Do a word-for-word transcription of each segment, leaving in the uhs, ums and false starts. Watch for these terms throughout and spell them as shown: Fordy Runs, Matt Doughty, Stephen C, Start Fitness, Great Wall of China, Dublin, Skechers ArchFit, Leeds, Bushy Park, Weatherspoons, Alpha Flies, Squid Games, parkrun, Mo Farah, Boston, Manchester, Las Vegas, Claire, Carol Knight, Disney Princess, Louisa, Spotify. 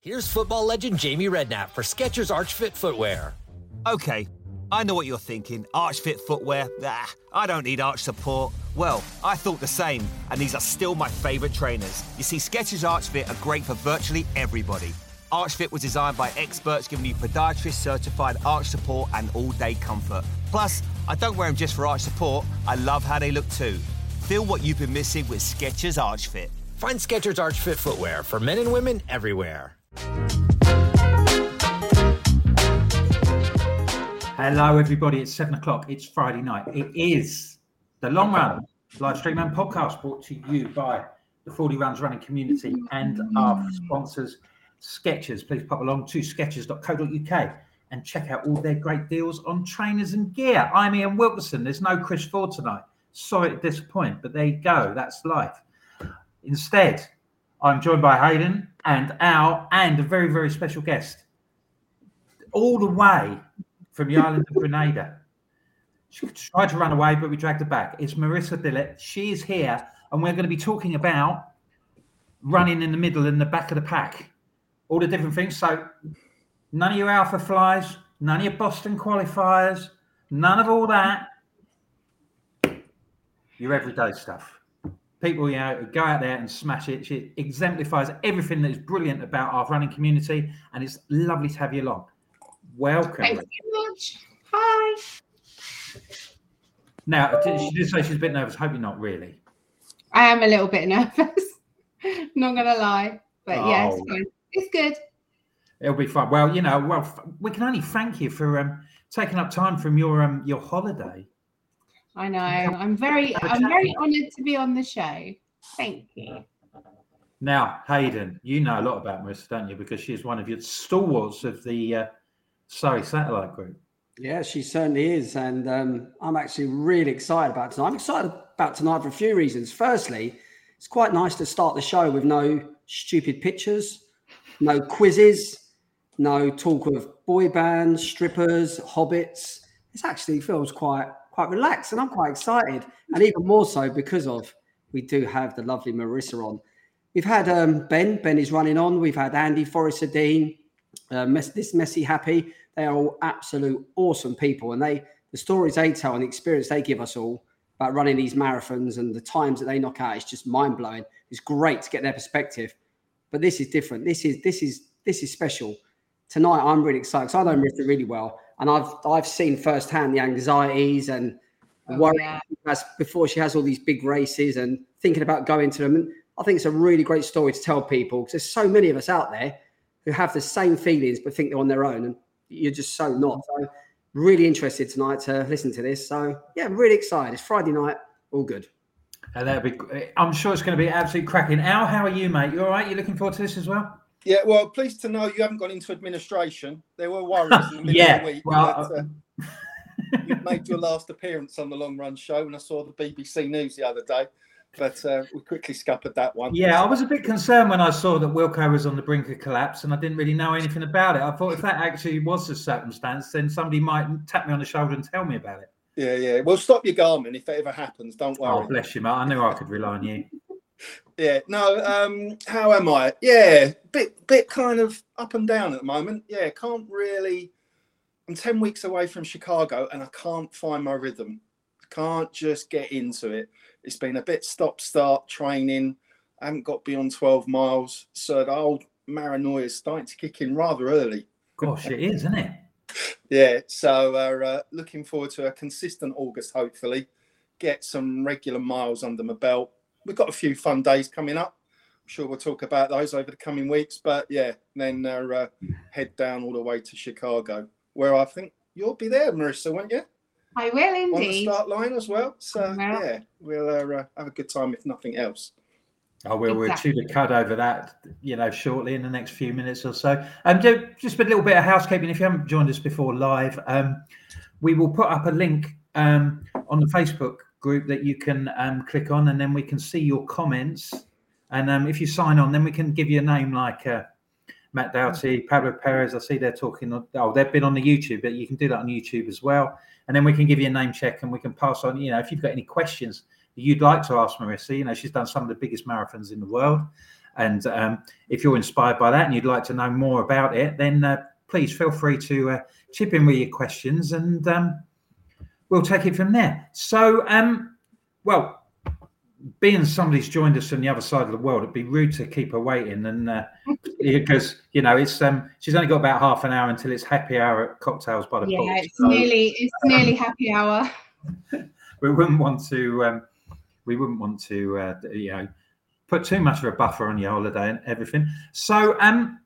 Here's football legend Jamie Redknapp for Skechers ArchFit Footwear. Okay, I know what you're thinking. ArchFit Footwear? Ah, I don't need arch support. Well, I thought the same, and these are still my favourite trainers. You see, Skechers ArchFit are great for virtually everybody. ArchFit was designed by experts giving you podiatrist-certified arch support and all-day comfort. Plus, I don't wear them just for arch support. I love how they look too. Feel what you've been missing with Skechers ArchFit. Find Skechers ArchFit Footwear for men and women everywhere. Hello everybody, it's seven o'clock, it's Friday night, it is the Long Run live stream and podcast brought to you by the Fordy Runs running community and our sponsors Skechers. Please pop along to skechers dot co dot uk and check out all their great deals on trainers and gear. I'm Ian Wilkinson. There's no Chris Ford tonight, sorry to disappoint, but there you go, that's life. Instead, I'm joined by Haydn and Al and a very, very special guest, all the way from the island of Grenada. She tried to run away, but we dragged her back. It's Marissa Dillett. She is here, and we're going to be talking about running in the middle and the back of the pack, all the different things. So none of your Alpha Flies, none of your Boston qualifiers, none of all that. Your everyday stuff. People, you know, go out there and smash it. She exemplifies everything that is brilliant about our running community, and it's lovely to have you along. Welcome. Thank you very much. Hi. Now, she did say she's a bit nervous. Hope you're not really. I am a little bit nervous. Not going to lie. But oh. yeah, it's good. it's good. It'll be fun. Well, you know, well, we can only thank you for um, taking up time from your um, your holiday. I know. I'm very, I'm very honoured to be on the show. Thank you. Now, Haydn, you know a lot about Marissa, don't you? Because she's one of your stalwarts of the uh, Surrey Satellite Group. Yeah, she certainly is, and um, I'm actually really excited about tonight. I'm excited about tonight for a few reasons. Firstly, it's quite nice to start the show with no stupid pictures, no quizzes, no talk of boy bands, strippers, hobbits. It actually feels quite. Quite relaxed, and I'm quite excited, and even more so because of we do have the lovely Marissa on. We've had um, Ben. Ben is running on. We've had Andy Forrester, Dean, uh, mess, this messy happy. They are all absolute awesome people, and they the stories they tell and the experience they give us all about running these marathons and the times that they knock out is just mind blowing. It's great to get their perspective, but this is different. This is this is this is special. Tonight, I'm really excited. So I know Marissa really well. And I've I've seen firsthand the anxieties and oh, worry yeah. she has before she has all these big races and thinking about going to them. And I think it's a really great story to tell people because there's so many of us out there who have the same feelings but think they're on their own. And you're just so not. So really interested tonight to listen to this. So, yeah, I'm really excited. It's Friday night. All good. And that'll be, I'm sure it's going to be absolutely cracking. Al, how are you, mate? You all right? You looking forward to this as well? Yeah, well, pleased to know you haven't gone into administration. There were worries in the middle yeah, of the week. Well, that, uh, you've made your last appearance on the Long Run show, and I saw the B B C News the other day, but uh, we quickly scuppered that one. Yeah, I was a bit concerned when I saw that Wilco was on the brink of collapse, and I didn't really know anything about it. I thought if that actually was the circumstance, then somebody might tap me on the shoulder and tell me about it. Yeah, yeah. We'll stop your Garmin if that ever happens. Don't worry. Oh, bless you, mate. I knew I could rely on you. Yeah. No. Um. How am I? Yeah. Bit, bit kind of up and down at the moment. Yeah. Can't really. I'm ten weeks away from Chicago, and I can't find my rhythm. I can't just get into it. It's been a bit stop-start training. I haven't got beyond twelve miles, so the old Maranoia is starting to kick in rather early. Gosh, it is, isn't it? Yeah, so uh, uh, looking forward to a consistent August, hopefully. Get some regular miles under my belt. We've got a few fun days coming up. I'm sure we'll talk about those over the coming weeks. But, yeah, then uh, uh, head down all the way to Chicago, where I think you'll be there, Marissa, won't you? I will, indeed. On the start line as well. So, well. yeah, we'll uh, uh, have a good time, if nothing else. Oh, we'll, exactly. We'll chew the cud over that, you know, shortly in the next few minutes or so. Um, just a little bit of housekeeping. If you haven't joined us before live, um, we will put up a link um, on the Facebook group that you can um, click on, and then we can see your comments. And um, if you sign on, then we can give you a name like uh, Matt Doughty, Pablo Perez. I see they're talking. Oh, they've been on the YouTube, but you can do that on YouTube as well. And then we can give you a name check, and we can pass on, you know, if you've got any questions you'd like to ask Marissa. You know, she's done some of the biggest marathons in the world. And um, if you're inspired by that and you'd like to know more about it, then uh, please feel free to uh, chip in with your questions, and um, we'll take it from there. So, um, well, being somebody's joined us from the other side of the world, it'd be rude to keep her waiting. And uh, because, you know, it's um, she's only got about half an hour until it's happy hour at Cocktails by the Pool. Yeah, it's, so, nearly, it's um, nearly happy hour. We wouldn't want to... Um, We wouldn't want to, uh, you know, put too much of a buffer on your holiday and everything. So um,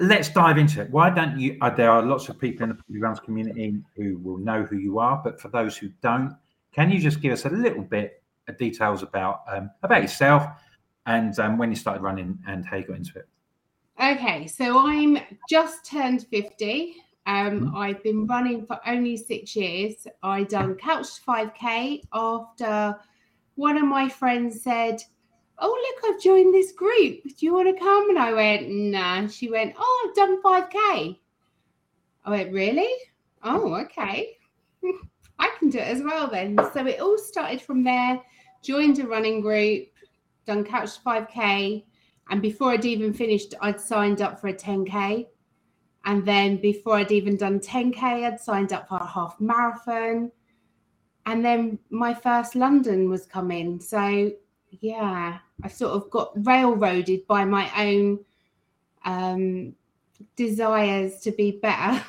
let's dive into it. Why don't you? Uh, there are lots of people in the Fordy Runs community who will know who you are, but for those who don't, can you just give us a little bit of details about um, about yourself and um, when you started running and how you got into it? Okay, so I'm just turned fifty. Um, I've been running for only six years. I done couch five K after. One of my friends said, oh, look, I've joined this group. Do you want to come? And I went, nah. She went, oh, I've done five K. I went, really? Oh, okay. I can do it as well then. So it all started from there. Joined a running group, done couch five K. And before I'd even finished, I'd signed up for a ten K. And then before I'd even done ten K, I'd signed up for a half marathon. And then my first London was coming. So, yeah, I sort of got railroaded by my own um, desires to be better.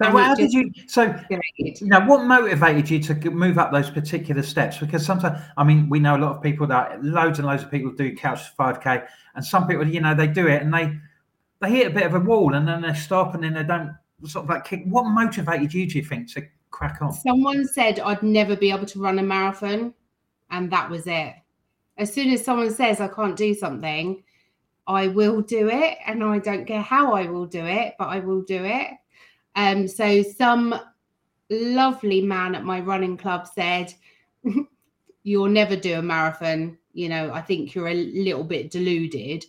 So, well, how did you, so now what motivated you to move up those particular steps? Because sometimes, I mean, we know a lot of people that loads and loads of people do couch five K, and some people, you know, they do it and they, they hit a bit of a wall and then they stop and then they don't sort of like kick. What motivated you, do you think, to crack on? Someone said I'd never be able to run a marathon, and that was it. As soon as someone says I can't do something, I will do it, and I don't care how I will do it, but I will do it. Um, so some lovely man at my running club said, you'll never do a marathon. You know, I think you're a little bit deluded.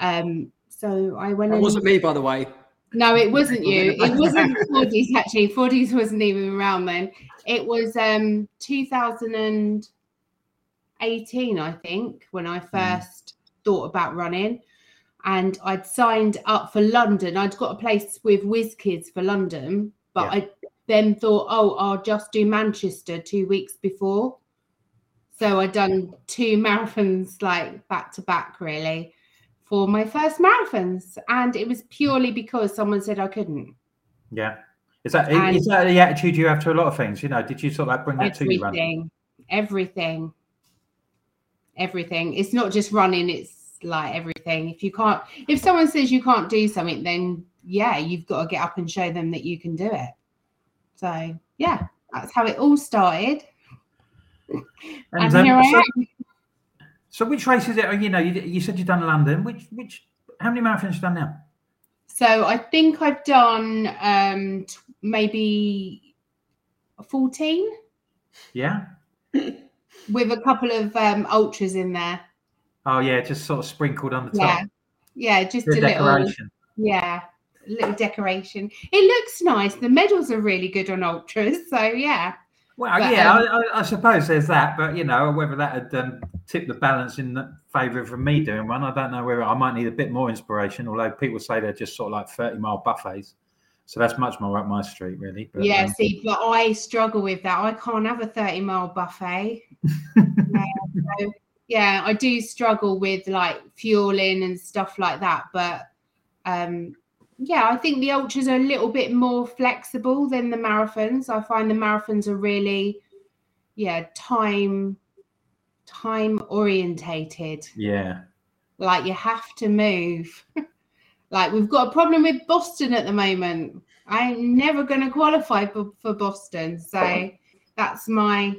Um, so I went. It wasn't me, by the way. No, it wasn't you. It wasn't Fordy's, actually. Fordy's wasn't even around then. It was um, two thousand eighteen, I think, when I first thought about running. And I'd signed up for London. I'd got a place with WizKids for London. But yeah. I then thought, oh, I'll just do Manchester two weeks before. So I'd done two marathons, like, back to back, really, for my first marathons, and it was purely because someone said I couldn't. Yeah. Is that and is that the attitude you have to a lot of things? You know, did you sort of like bring that to you? Everything, everything, everything. It's not just running, it's like everything. If you can't, if someone says you can't do something, then yeah, you've got to get up and show them that you can do it. So yeah, that's how it all started. And, and um, here I am. So which race is it? You know, you, you said you've done London. Which, which, how many marathons have you done now? So I think I've done um, t- maybe fourteen. Yeah. With a couple of um, ultras in there. Oh, yeah, just sort of sprinkled on the top. Yeah, yeah, just a, a little. Decoration. Yeah. little decoration. It looks nice. The medals are really good on ultras. So, yeah. Well, but, yeah, um, I, I suppose there's that. But, you know, whether that had um, tipped the balance in the favour of me doing one, I don't know. Whether I might need a bit more inspiration, although people say they're just sort of like thirty-mile buffets. So that's much more up my street, really. But, yeah, um, see, but I struggle with that. I can't have a thirty-mile buffet. yeah, so, yeah, I do struggle with, like, fueling and stuff like that. But, um, yeah, I think the ultras are a little bit more flexible than the marathons. I find the marathons are really, yeah, time, time orientated. Yeah. Like, you have to move. Like, we've got a problem with Boston at the moment. I'm never going to qualify for, for Boston. So that's my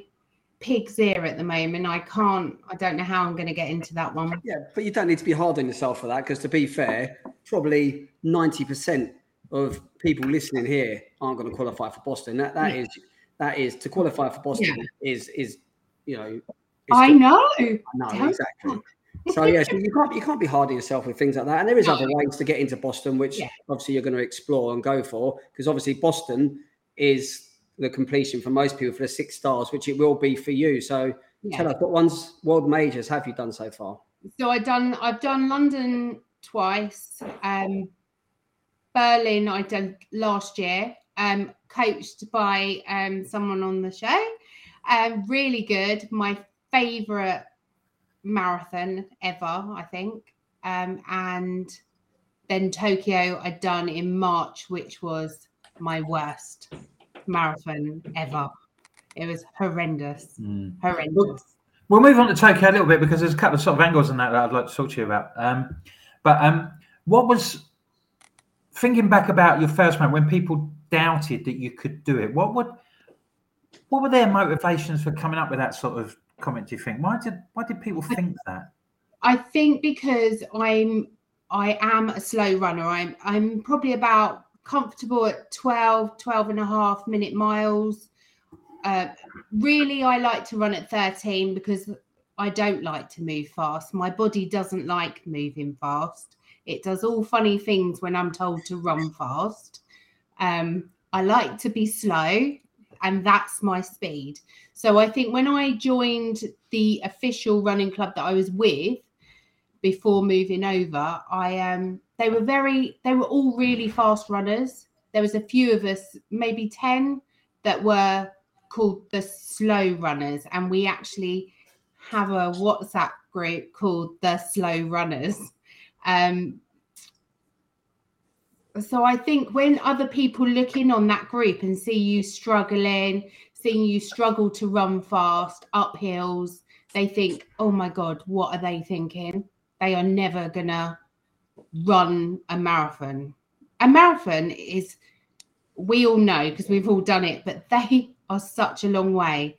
pig's ear at the moment. I can't, I don't know how I'm going to get into that one. Yeah, but you don't need to be hard on yourself for that, because to be fair, probably ninety percent of people listening here aren't going to qualify for Boston. That That yeah. is, that is to qualify for Boston yeah. is, is you know. I know. I know, exactly. So yeah, so you can't you can't be hard on yourself with things like that. And there is other ways to get into Boston, which yeah. obviously you're going to explore and go for, because obviously Boston is the completion for most people for the six stars, which it will be for you. So yeah. tell us, what ones world majors have you done so far? So I've done I've done London twice, um, Berlin I done last year, um, coached by um, someone on the show, um, really good. My favourite marathon ever, I think, um and then Tokyo I'd done in March, which was my worst marathon ever. It was horrendous. mm. horrendous We'll move on to Tokyo a little bit, because there's a couple of sort of angles on that that I'd like to talk to you about, um but um what was, thinking back about your first moment when people doubted that you could do it, what would what were their motivations for coming up with that sort of comment, do you think? Why did why did people think that? I think because I'm I am a slow runner. I'm I'm probably about comfortable at twelve, twelve and a half minute miles. Uh, really, I like to run at thirteen because I don't like to move fast. My body doesn't like moving fast. It does all funny things when I'm told to run fast. Um, I like to be slow. And that's my speed. So I think when I joined the official running club that I was with before moving over, I um they were very they were all really fast runners. There was a few of us, maybe ten, that were called the slow runners, and we actually have a WhatsApp group called the slow runners. Um So I think when other people look in on that group and see you struggling, seeing you struggle to run fast up hills, they think, oh, my God, what are they thinking? They are never going to run a marathon. A marathon is, we all know because we've all done it, but they are such a long way.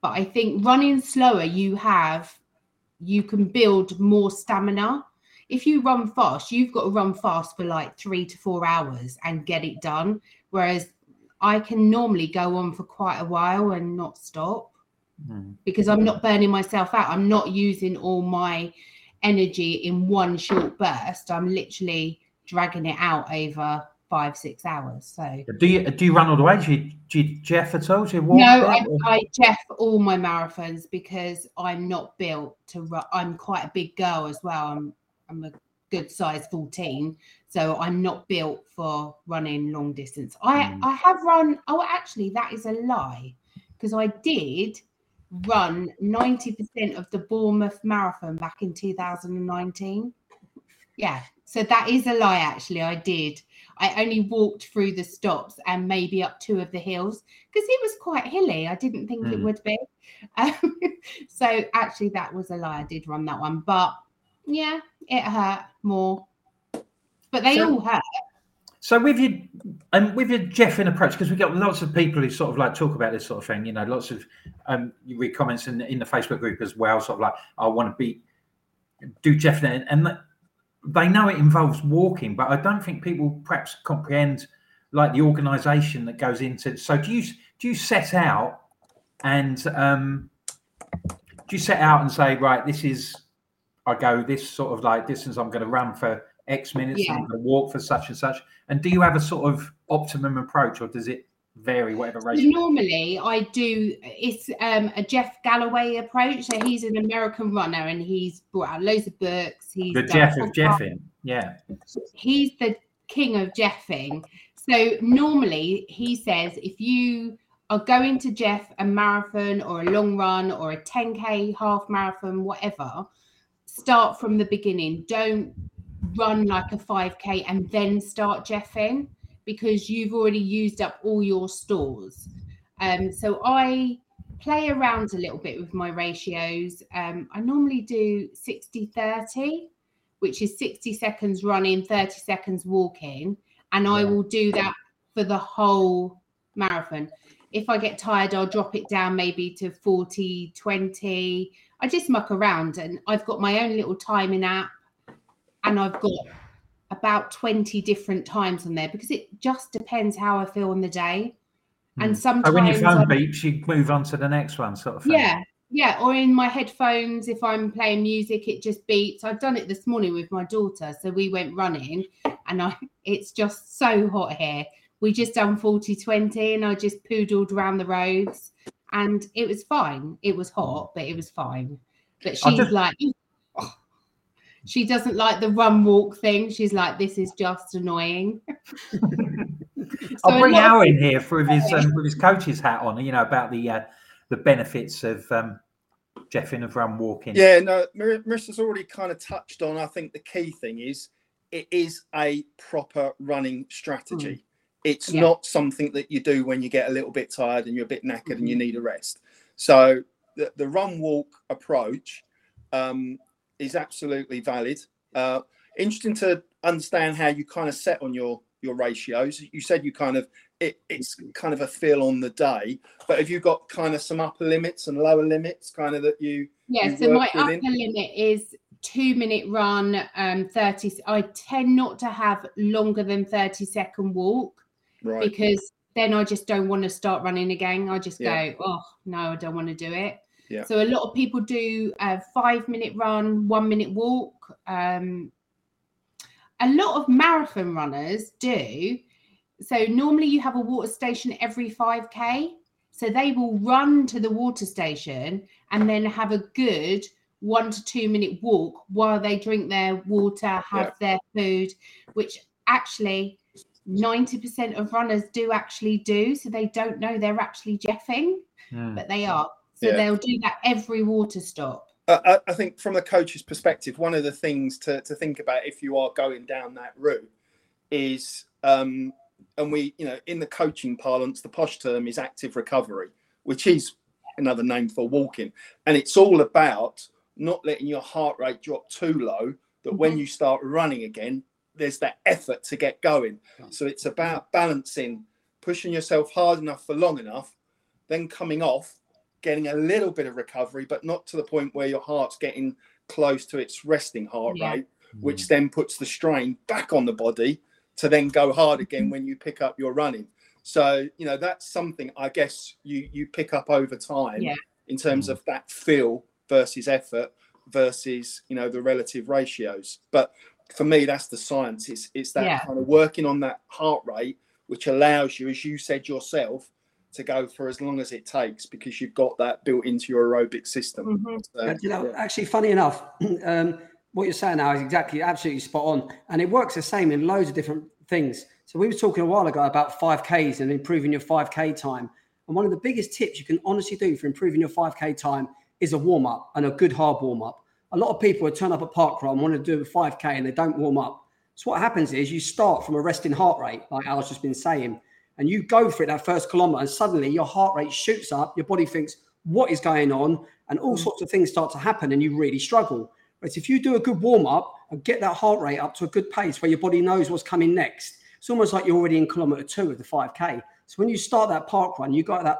But I think running slower, you have, you can build more stamina. If you run fast, you've got to run fast for like three to four hours and get it done. Whereas I can normally go on for quite a while and not stop mm. because I'm not burning myself out. I'm not using all my energy in one short burst. I'm literally dragging it out over five, six hours. So do you do you run all the way? Do you, do you Jeff at all? Do you walk? No, I, I Jeff all my marathons because I'm not built to run. I'm quite a big girl as well. I'm I'm a good size fourteen, so I'm not built for running long distance. I, mm. I have run, oh, actually, that is a lie, because I did run ninety percent of the Bournemouth Marathon back in two thousand nineteen. Yeah, so that is a lie, actually, I did. I only walked through the stops and maybe up two of the hills, because it was quite hilly. I didn't think mm. it would be. Um, so, actually, that was a lie. I did run that one, but yeah, it hurt more, but they so, all hurt. So with your and um, with your Jeffing approach, because we get lots of people who sort of like talk about this sort of thing, you know, lots of um, you read comments in, in the Facebook group as well, sort of like, I want to be do Jeffing, and, and they know it involves walking, but I don't think people perhaps comprehend like the organisation that goes into. So do you do you set out and um, do you set out and say, right, this is. I go this sort of like distance I'm going to run for X minutes yeah. and walk for such and such. And do you have a sort of optimum approach, or does it vary whatever race? So normally I do, it's um a Jeff Galloway approach. So he's an American runner and he's brought out loads of books. He's the Jeff of Jeffing. Yeah. He's the king of Jeffing. So normally he says if you are going to Jeff a marathon or a long run or a ten K, half marathon, whatever, start from the beginning. Don't run like a five K and then start Jeffing, because you've already used up all your stores. Um, so I play around a little bit with my ratios. Um, I normally do sixty thirty, which is sixty seconds running, thirty seconds walking. And I will do that for the whole marathon. If I get tired, I'll drop it down maybe to forty twenty. I just muck around, and I've got my own little timing app, and I've got about twenty different times on there, because it just depends how I feel on the day. And sometimes, oh, when your phone I'm, beeps, you move on to the next one, sort of thing. Yeah, yeah. Or in my headphones, if I'm playing music, it just beeps. I've done it this morning with my daughter. So we went running, and I it's just so hot here. We just done forty twenty, and I just poodled around the roads, and it was fine. It was hot, but it was fine. But she's just, like. She doesn't like the run walk thing. She's like, this is just annoying. so I'll bring Al in here for his um, with his coach's hat on, you know, about the uh, the benefits of um, Jeffing of run walking. Yeah, no, Mar- Marissa's already kind of touched on, I think the key thing is it is a proper running strategy. Mm. It's yeah. not something that you do when you get a little bit tired and you're a bit knackered mm. and you need a rest. So the, the run walk approach um is absolutely valid. Uh, interesting to understand how you kind of set on your your ratios. You said you kind of it, it's kind of a feel on the day, but have you got kind of some upper limits and lower limits, kind of that you? Yeah. You so my within? upper limit is two minute run, um, thirty. I tend not to have longer than thirty second walk, right? Because then I just don't want to start running again. I just yeah. go, oh no, I don't want to do it. Yeah. So a lot of people do a five-minute run, one-minute walk. Um, a lot of marathon runners do. So normally you have a water station every five K. So they will run to the water station and then have a good one to two-minute walk while they drink their water, have yeah. their food, which actually ninety percent of runners do actually do. So they don't know they're actually Jeffing, yeah. but they are. So yeah. they'll do that every water stop. Uh, I think from the coach's perspective, one of the things to, to think about if you are going down that route is, um, and we, you know, in the coaching parlance, the posh term is active recovery, which is another name for walking. And it's all about not letting your heart rate drop too low, that mm-hmm. when you start running again, there's that effort to get going. So it's about balancing, pushing yourself hard enough for long enough, then coming off, getting a little bit of recovery, but not to the point where your heart's getting close to its resting heart yeah. rate, which mm. then puts the strain back on the body to then go hard again when you pick up your running. So, you know, that's something I guess you, you pick up over time yeah. in terms mm. of that feel versus effort versus, you know, the relative ratios. But for me, that's the science. It's, it's that yeah. kind of working on that heart rate, which allows you, as you said yourself, to go for as long as it takes, because you've got that built into your aerobic system. Mm-hmm. So, you know, yeah. actually, funny enough, um, what you're saying now is exactly, absolutely spot on. And it works the same in loads of different things. So we were talking a while ago about five Ks and improving your five K time. And one of the biggest tips you can honestly do for improving your five K time is a warm-up, and a good hard warm-up. A lot of people turn up at parkrun and want to do a five K and they don't warm up. So what happens is you start from a resting heart rate, like Al's just been saying, and you go for it that first kilometre, and suddenly your heart rate shoots up, your body thinks, what is going on? And all sorts of things start to happen, and you really struggle. But if you do a good warm-up and get that heart rate up to a good pace where your body knows what's coming next, it's almost like you're already in kilometre two of the five K. So when you start that park run, you got that,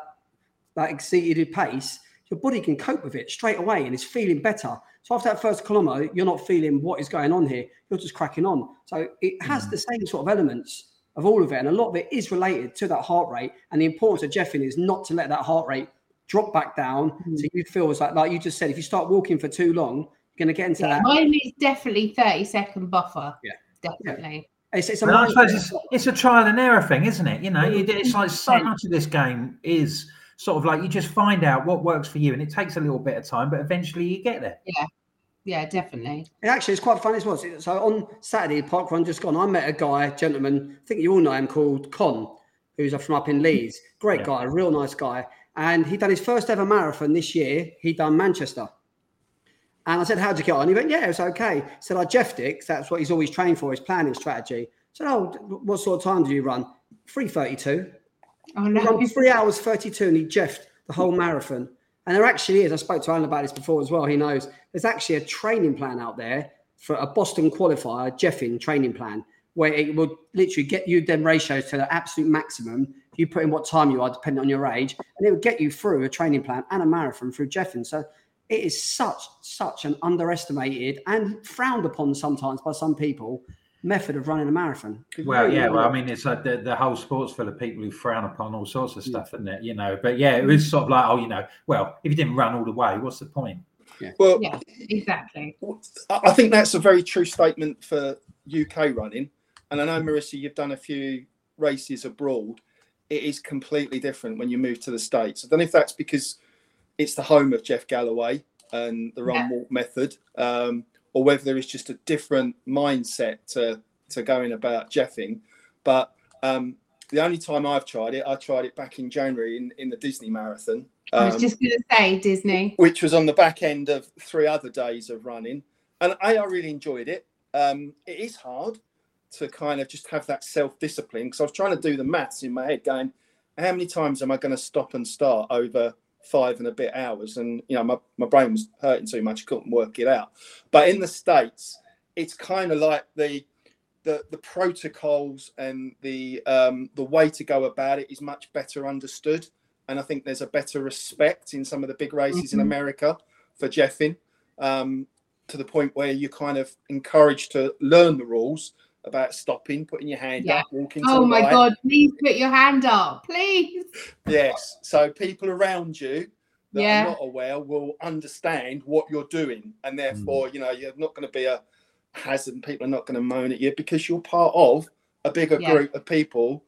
that exceeded pace, your body can cope with it straight away and it's feeling better. So after that first kilometre, you're not feeling what is going on here. You're just cracking on. So it has mm. the same sort of elements of all of it, and a lot of it is related to that heart rate. And the importance of Jeffing is not to let that heart rate drop back down. Mm-hmm. So you feel like, like you just said, if you start walking for too long, you're going to get into yeah, that. Mine is definitely thirty second buffer. Yeah, definitely. Yeah. It's, it's a well, I suppose it's, it's a trial and error thing, isn't it? You know, it's like so much of this game is sort of like you just find out what works for you, and it takes a little bit of time, but eventually you get there. Yeah. Yeah, definitely. And actually, it's quite funny as well. So on Saturday, Park Run just gone, I met a guy, gentleman, I think you all know him, called Con, who's from up in Leeds. Great yeah. guy, a real nice guy. And he done his first ever marathon this year. He done Manchester. And I said, how'd you get on? He went, yeah, it was okay. I said, I Jeffed it, that's what he's always trained for, his planning strategy. I said, oh, what sort of time do you run? three thirty-two. Oh, no. He ran three hours thirty-two, and he Jeffed the whole marathon. And there actually is, I spoke to Alan about this before as well, he knows, there's actually a training plan out there for a Boston qualifier, Jeffing training plan, where it will literally get you them ratios to the absolute maximum. You put in what time you are, depending on your age, and it will get you through a training plan and a marathon through Jeffing. So it is such, such an underestimated and frowned upon sometimes by some people method of running a marathon. Well, really, yeah, really well, I mean, it's like the, the whole sport's full of people who frown upon all sorts of stuff, isn't it? You know, but yeah, it was sort of like, oh, you know, well, if you didn't run all the way, what's the point? Yeah. Well, yeah, exactly. I think that's a very true statement for U K running. And I know, Marissa, you've done a few races abroad. It is completely different when you move to the States. I don't know if that's because it's the home of Jeff Galloway and the run walk yeah. method. Um, or whether there is just a different mindset to, to going about Jeffing. But um, the only time I've tried it, I tried it back in January in, in the Disney Marathon. Um, I was just going to say Disney. Which was on the back end of three other days of running. And I, I really enjoyed it. Um, it is hard to kind of just have that self-discipline, because I was trying to do the maths in my head going, how many times am I going to stop and start over five and a bit hours? And you know, my, my brain was hurting too much, I couldn't work it out. But in the States, it's kind of like the the the protocols and the um the way to go about it is much better understood, and I think there's a better respect in some of the big races mm-hmm. in America for Jeffing, um to the point where you're kind of encouraged to learn the rules about stopping, putting your hand yeah. up, walking to oh the my right. God, please put your hand up, please. Yes, so people around you that yeah. are not aware will understand what you're doing, and therefore, mm. you know, you're not going to be a hazard, and people are not going to moan at you because you're part of a bigger yeah. group of people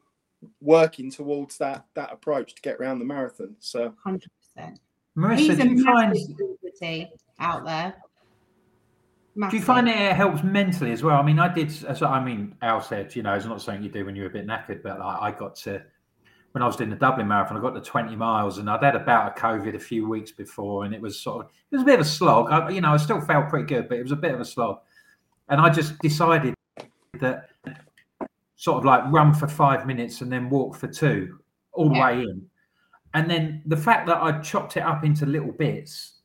working towards that that approach to get around the marathon. So one hundred percent. Marissa, do you find out there Massive. Do you find it helps mentally as well? I mean, I did. So I mean, Al said, you know, it's not something you do when you're a bit knackered. But like, I got to when I was doing the Dublin Marathon, I got to twenty miles, and I'd had a bout of COVID a few weeks before, and it was sort of it was a bit of a slog. I, you know, I still felt pretty good, but it was a bit of a slog. And I just decided that sort of like run for five minutes and then walk for two all the yeah. way in, and then the fact that I chopped it up into little bits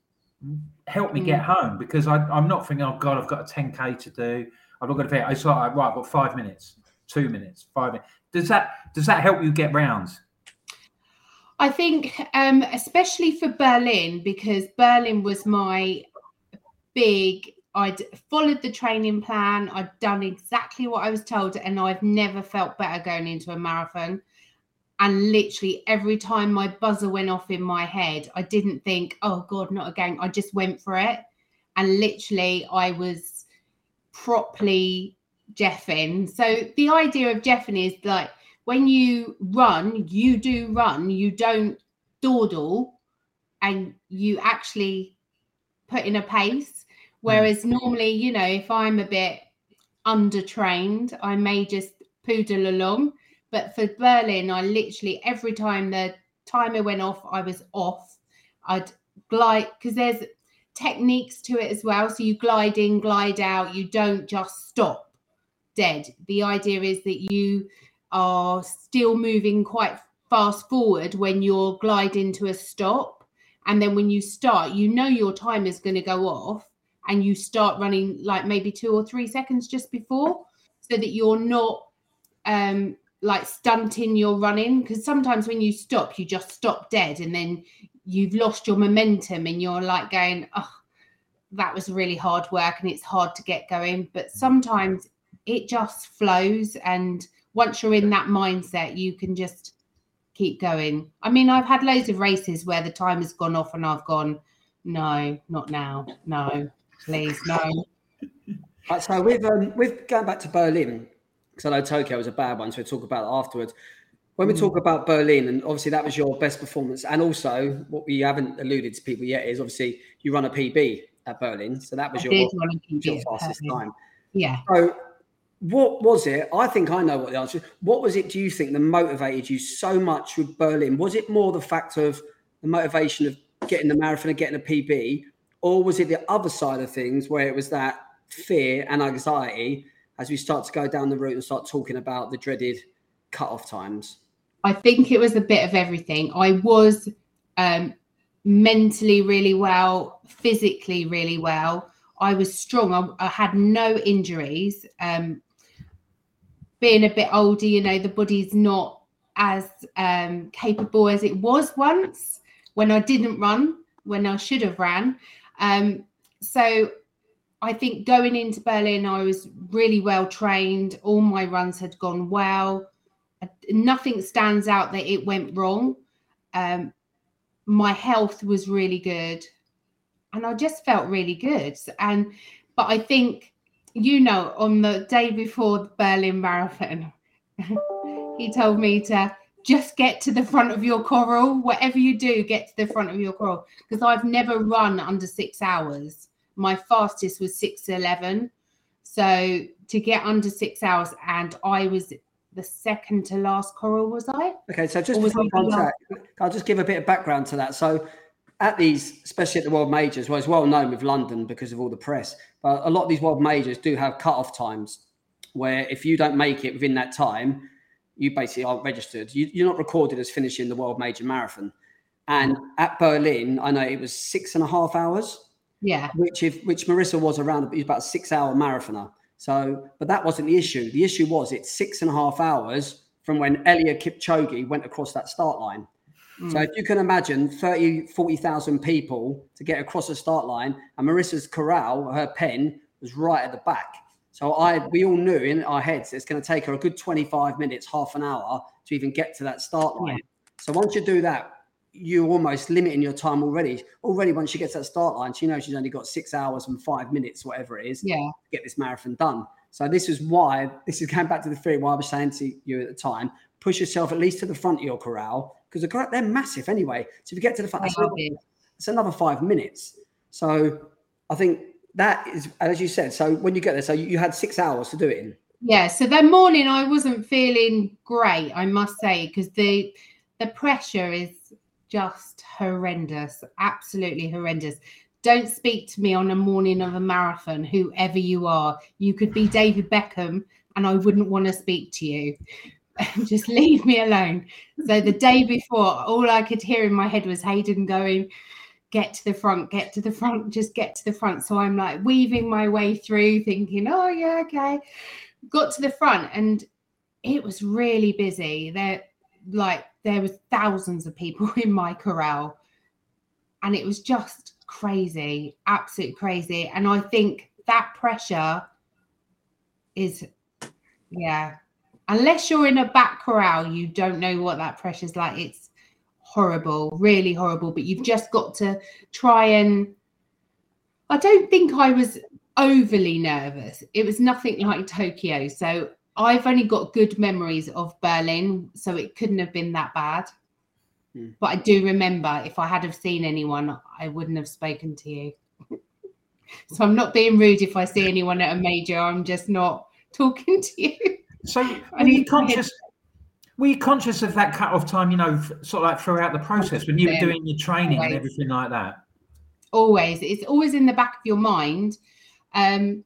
helped me get home, because I, I'm not thinking, oh God, I've got a ten K to do. I've not got to think. It's like, right, I've got five minutes, two minutes, five minutes. Does that does that help you get rounds? I think, um, especially for Berlin, because Berlin was my big. I'd followed the training plan. I'd done exactly what I was told, and I've never felt better going into a marathon. And literally every time my buzzer went off in my head, I didn't think, oh, God, not again. I just went for it. And literally I was properly Jeffing. So the idea of Jeffing is like when you run, you do run. You don't dawdle, and you actually put in a pace. Whereas normally, you know, if I'm a bit undertrained, I may just poodle along. But for Berlin, I literally, every time the timer went off, I was off. I'd glide, because there's techniques to it as well. So you glide in, glide out. You don't just stop dead. The idea is that you are still moving quite fast forward when you're gliding to a stop. And then when you start, you know your time is going to go off, and you start running like maybe two or three seconds just before, so that you're not... um, like stunting your running, because sometimes when you stop, you just stop dead, and then you've lost your momentum, and you're like going, oh, that was really hard work, and it's hard to get going. But sometimes it just flows, and once you're in that mindset, you can just keep going. I mean, I've had loads of races where the time has gone off, and I've gone, no, not now, no, please, no. Uh, so with um, with going back to Berlin, because I know Tokyo was a bad one, so we'll talk about it afterwards. When we mm. talk about Berlin, and obviously that was your best performance, and also what we haven't alluded to people yet is obviously you run a P B at Berlin, so that was I your, your fastest time. Yeah. So what was it? I think I know what the answer is. What was it, do you think, that motivated you so much with Berlin? Was it more the fact of the motivation of getting the marathon and getting a P B, or was it the other side of things where it was that fear and anxiety as we start to go down the route and start talking about the dreaded cutoff times? I think it was a bit of everything. I was um, mentally really well, physically really well. I was strong. I, I had no injuries. Um, being a bit older, you know, the body's not as um, capable as it was once when I didn't run, when I should have ran. Um, so I think going into Berlin, I was really well trained. All my runs had gone well. Nothing stands out that it went wrong. Um, my health was really good. And I just felt really good. And but I think, you know, on the day before the Berlin Marathon, he told me to just get to the front of your corral. Whatever you do, get to the front of your corral. Because I've never run under six hours. My fastest was six eleven. So to get under six hours, and I was the second to last corral, was I? Okay, so just for contact, I'll just give a bit of background to that. So at these, especially at the World Majors, well, it's well known with London because of all the press, but a lot of these World Majors do have cut-off times where if you don't make it within that time, you basically aren't registered. You, you're not recorded as finishing the World Major Marathon. And at Berlin, I know it was six and a half hours. Yeah. Which if which Marissa was around, was about a six-hour marathoner. So, but that wasn't the issue. The issue was it's six and a half hours from when Eliud Kipchoge went across that start line. So if you can imagine thirty, forty thousand people to get across the start line, and Marissa's corral, her pen, was right at the back. So I, we all knew in our heads it's going to take her a good twenty-five minutes, half an hour to even get to that start line. Yeah. So once you do that, you're almost limiting your time already. Already once she gets that start line, she knows she's only got six hours and five minutes, whatever it is, yeah, to get this marathon done. So this is why, this is going back to the theory why I was saying to you at the time, push yourself at least to the front of your corral, because they're massive anyway. So if you get to the front, that's another, that's another five minutes. So I think that is, as you said, so when you get there, so you had six hours to do it in. Yeah, so that morning I wasn't feeling great, I must say, because the the pressure is just horrendous, absolutely horrendous. Don't speak to me on a morning of a marathon, whoever you are. You could be David Beckham and I wouldn't want to speak to you. Just leave me alone. So the day before, all I could hear in my head was Haydn going, get to the front, get to the front, just get to the front. So I'm like weaving my way through thinking, oh, yeah, okay. Got to the front and it was really busy. There, like there was thousands of people in my corral and it was just crazy, absolute crazy. And I think that pressure is, yeah. Unless you're in a back corral, you don't know what that pressure's like. It's horrible, really horrible. But you've just got to try and... I don't think I was overly nervous. It was nothing like Tokyo. So I've only got good memories of Berlin, so it couldn't have been that bad. Hmm. But I do remember, if I had have seen anyone, I wouldn't have spoken to you. So I'm not being rude if I see anyone at a major. I'm just not talking to you. So were you conscious, were you conscious of that cut-off time, you know, sort of like throughout the process when you were doing your training always. And everything like that? Always. It's always in the back of your mind, um,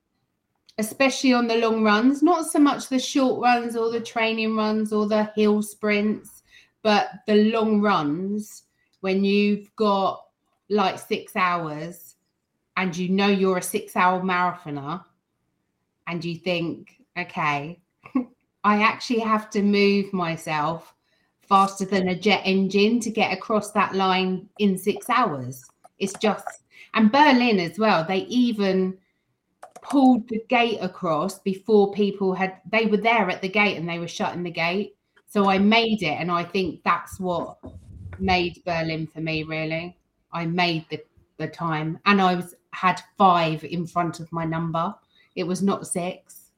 especially on the long runs, not so much the short runs or the training runs or the hill sprints, but the long runs when you've got like six hours and you know you're a six-hour marathoner and you think, okay, I actually have to move myself faster than a jet engine to get across that line in six hours. It's just, and Berlin as well, they even pulled the gate across before people had, they were there at the gate and they were shutting the gate. So I made it. And I think that's what made Berlin for me, really. I made the, the time and I was had five in front of my number. It was not six.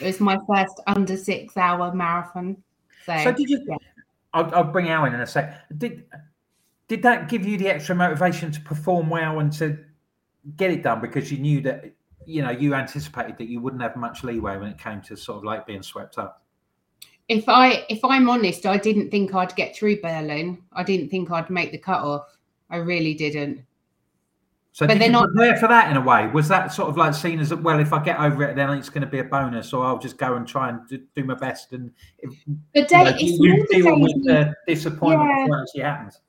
It was my first under six hour marathon. So, so did you? Yeah. I'll, I'll bring Alan in a sec. Did did that give you the extra motivation to perform well and to get it done, because you knew that, you know, you anticipated that you wouldn't have much leeway when it came to sort of like being swept up? If I, if I'm honest, I didn't think I'd get through Berlin. I didn't think I'd make the cutoff. I really didn't. So but did they're you not there for that in a way. Was that sort of like seen as, well, if I get over it, then it's going to be a bonus, or I'll just go and try and do my best. And the day you know, it's you deal with the disappointment yeah. before it actually happens.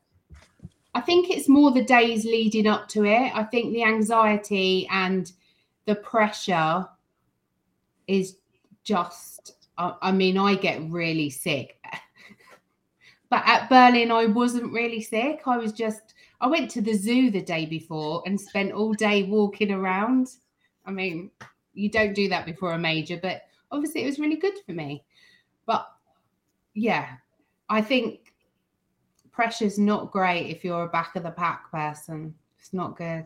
I think it's more the days leading up to it. I think the anxiety and the pressure is just, I mean, I get really sick. But at Berlin, I wasn't really sick. I was just, I went to the zoo the day before and spent all day walking around. I mean, you don't do that before a major, but obviously it was really good for me. But yeah, I think pressure's not great if you're a back of the pack person. It's not good.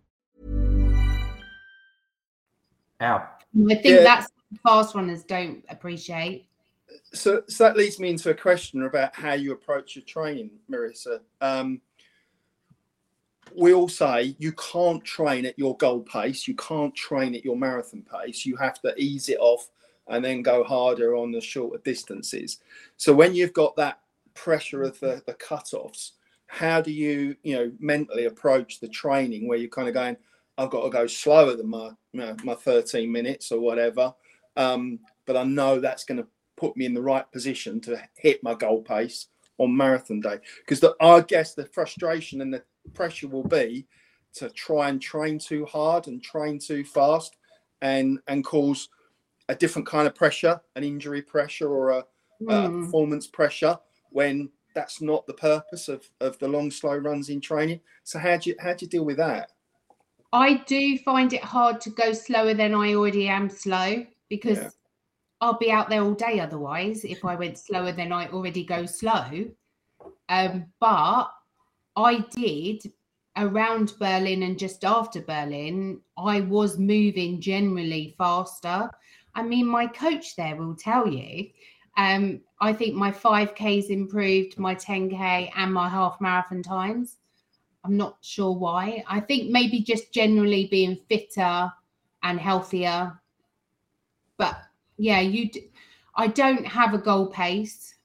Wow. I think yeah. that's the fast runners don't appreciate. So, so that leads me into a question about how you approach your training, Marissa. Um, we all say you can't train at your goal pace. You can't train at your marathon pace. You have to ease it off and then go harder on the shorter distances. So when you've got that pressure of the, the cutoffs, how do you, you know, mentally approach the training where you're kind of going, I've got to go slower than my you know, my thirteen minutes or whatever. Um, but I know that's going to put me in the right position to hit my goal pace on marathon day. Because I guess the frustration and the pressure will be to try and train too hard and train too fast and, and cause a different kind of pressure, an injury pressure or a, mm. a performance pressure when that's not the purpose of, of the long, slow runs in training. So how do you, how do you deal with that? I do find it hard to go slower than I already am slow because yeah. I'll be out there all day otherwise if I went slower than I already go slow. Um, but I did around Berlin and just after Berlin, I was moving generally faster. I mean, my coach there will tell you. Um, I think my five Ks improved, my ten K and my half marathon times. I'm not sure why. I think maybe just generally being fitter and healthier. But yeah, you. D- I don't have a goal pace.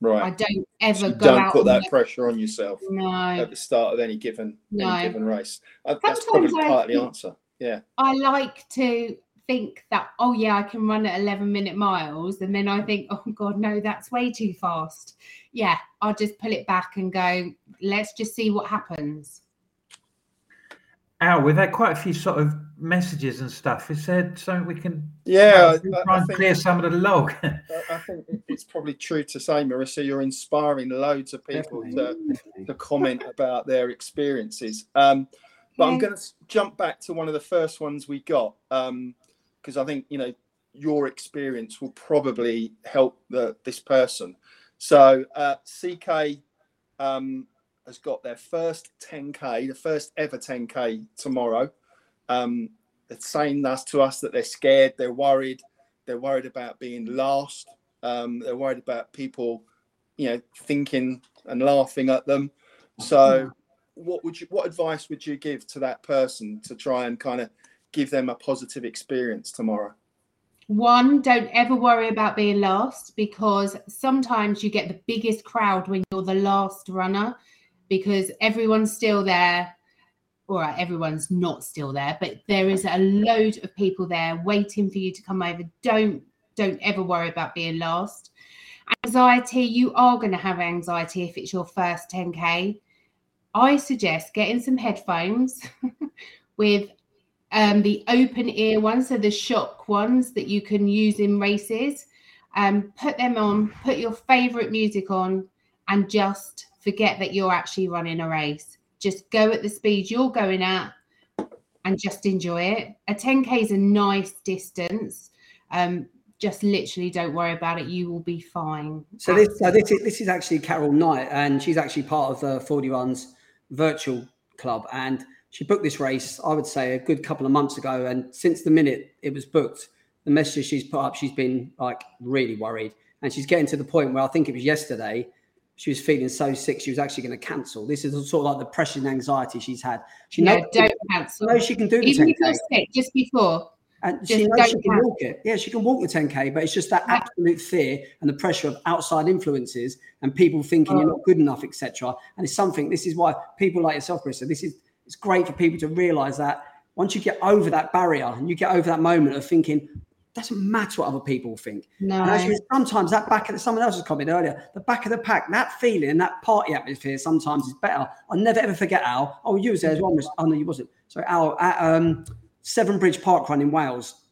Right. I don't ever so go don't out. Don't put that the- pressure on yourself. No. At the start of any given no. any given race. That's Sometimes probably part of the answer. Yeah. I like to think that oh yeah, I can run at eleven minute miles, and then I think oh god no, that's way too fast. Yeah, I'll just pull it back and go, let's just see what happens. Al, we've had quite a few sort of messages and stuff. Is there something we can yeah you know, I, try I and think, clear some of the log? I think it's probably true to say, Marissa, you're inspiring loads of people to, to comment about their experiences. Um, but yeah. I'm going to jump back to one of the first ones we got. Um, Because I think, you know, your experience will probably help the, this person. So uh, C K um, has got their first ten K, the first ever ten K tomorrow. Um, they're saying that to us that they're scared, they're worried, they're worried about being last. Um, they're worried about people, you know, thinking and laughing at them. So what would you, what advice would you give to that person to try and kind of give them a positive experience tomorrow? One, don't ever worry about being last, because sometimes you get the biggest crowd when you're the last runner, because everyone's still there. All right, everyone's not still there, but there is a load of people there waiting for you to come over. Don't don't ever worry about being last. Anxiety, you are going to have anxiety if it's your first ten K. I suggest getting some headphones with um, the open ear ones, so the shock ones that you can use in races. Um, put them on, put your favourite music on, and just forget that you're actually running a race. Just go at the speed you're going at and just enjoy it. A ten K is a nice distance. Um, Just literally don't worry about it. You will be fine. So this, so this is this is actually Carol Knight, and she's actually part of the Fordy Runs virtual club. And she booked this race, I would say, a good couple of months ago. And since the minute it was booked, the messages she's put up, she's been like really worried. And she's getting to the point where I think it was yesterday, she was feeling so sick, she was actually going to cancel. This is sort of like the pressure and anxiety she's had. She knows, yeah, don't cancel. No, she can do the even ten K. If you're sick, just before. And she knows she can walk it. Yeah, she can walk the ten K, but it's just that absolute fear and the pressure of outside influences and people thinking oh. you're not good enough, et cetera. And it's something, this is why people like yourself, Marissa, this is, it's great for people to realise that once you get over that barrier and you get over that moment of thinking, it doesn't matter what other people think. No. And actually, sometimes that back of the, someone else was commenting earlier, the back of the pack, that feeling, that party atmosphere sometimes is better. I'll never ever forget Al. Oh, you was there as well. Oh, no, you wasn't. So Al, at, um, Seven Bridge Park Run in Wales.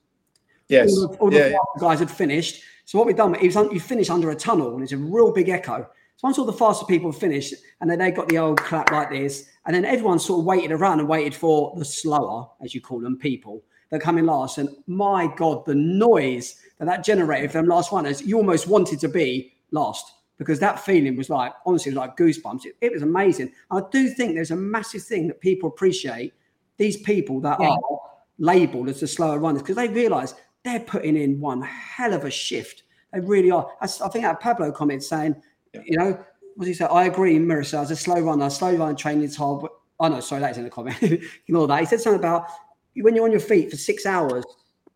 Yes. All the, all the yeah, yeah. guys had finished. So what we've done, it was un, you finish under a tunnel, and it's a real big echo. So once all the faster people finished, and then they got the old clap like this, and then everyone sort of waited around and waited for the slower, as you call them, people that come in last. And my God, the noise that that generated for them last runners, you almost wanted to be last, because that feeling was like, honestly, it was like goosebumps. It, it was amazing. I do think there's a massive thing that people appreciate, these people that yeah. are labeled as the slower runners, because they realise they're putting in one hell of a shift. They really are. I, I think that Pablo comment saying, yeah. you know, what did he say? I agree, Marissa, as a slow runner, slow runner training is hard. But, oh, no, sorry, that is in the comment. Ignore that. He said something about when you're on your feet for six hours,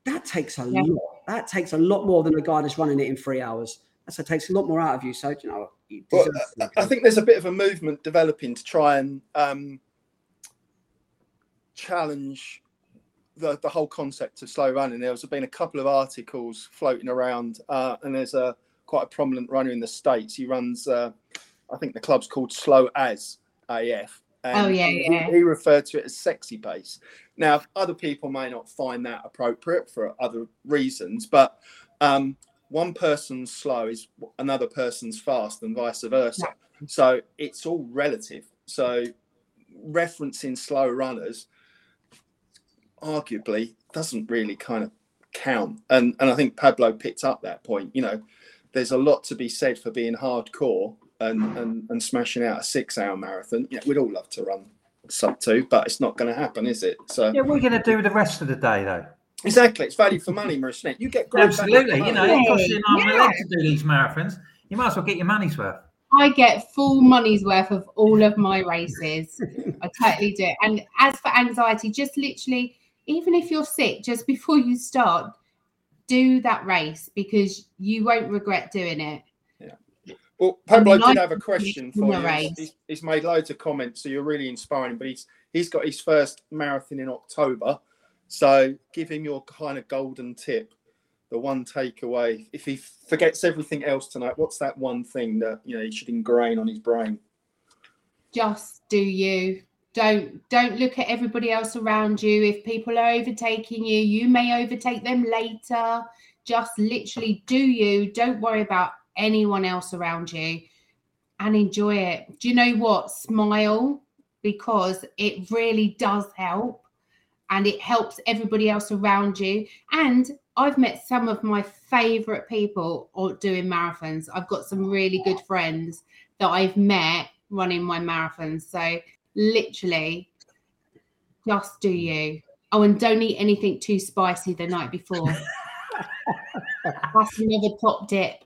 that takes a yeah. lot. That takes a lot more than a guy that's running it in three hours. So it takes a lot more out of you. So, you know, you well, I think there's a bit of a movement developing to try and um, challenge The, the whole concept of slow running. There's been a couple of articles floating around, uh, and there's a quite a prominent runner in the States. He runs, uh, I think the club's called Slow As A F. And oh, yeah, yeah. He, he referred to it as sexy pace. Now, other people may not find that appropriate for other reasons, but um, one person's slow is another person's fast and vice versa. Yeah. So it's all relative. So referencing slow runners arguably doesn't really kind of count, and and I think Pablo picked up that point. You know, there's a lot to be said for being hardcore and and, and smashing out a six-hour marathon. Yeah, we'd all love to run sub two, but it's not going to happen, is it? So yeah, what are you going to do with the rest of the day though? Exactly, it's value for money, Marissa. You get great absolutely. You know, it costs you an arm and a leg to do these marathons. You might as well get your money's worth. I get full money's worth of all of my races. I totally do. And as for anxiety, just literally. Even if you're sick, just before you start, do that race because you won't regret doing it. Yeah. Well, Pablo did have a question for you. He's, he's made loads of comments, so you're really inspiring. But he's he's got his first marathon in October, so give him your kind of golden tip, the one takeaway. If he forgets everything else tonight, what's that one thing that you know he should ingrain on his brain? Just do you. Don't don't look at everybody else around you. If people are overtaking you, you may overtake them later. Just literally do you. Don't worry about anyone else around you and enjoy it. Do you know what? Smile, because it really does help and it helps everybody else around you. And I've met some of my favourite people doing marathons. I've got some really good friends that I've met running my marathons. So literally just do you. Oh, and don't eat anything too spicy the night before. That's another top dip.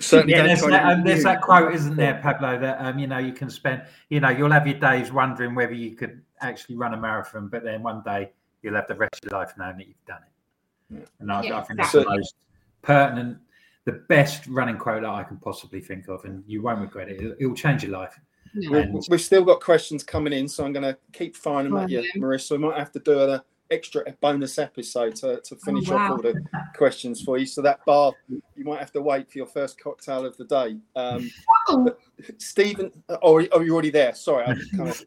Certainly. Yeah, there's that, um, there's that quote, isn't there, Pablo, that um, you know, you can spend, you know, you'll have your days wondering whether you could actually run a marathon, but then one day you'll have the rest of your life knowing that you've done it. Yeah. And I, yeah, I think exactly. That's the most pertinent, the best running quote that I can possibly think of, and you won't regret it. It'll, it'll change your life. Yeah. And we've still got questions coming in, so I'm going to keep firing them at you, Marissa. We might have to do a extra a bonus episode to, to finish oh, wow. off all the questions for you. So that bar, you might have to wait for your first cocktail of the day. Um, oh. Stephen, oh, are you already there? Sorry, I just kind of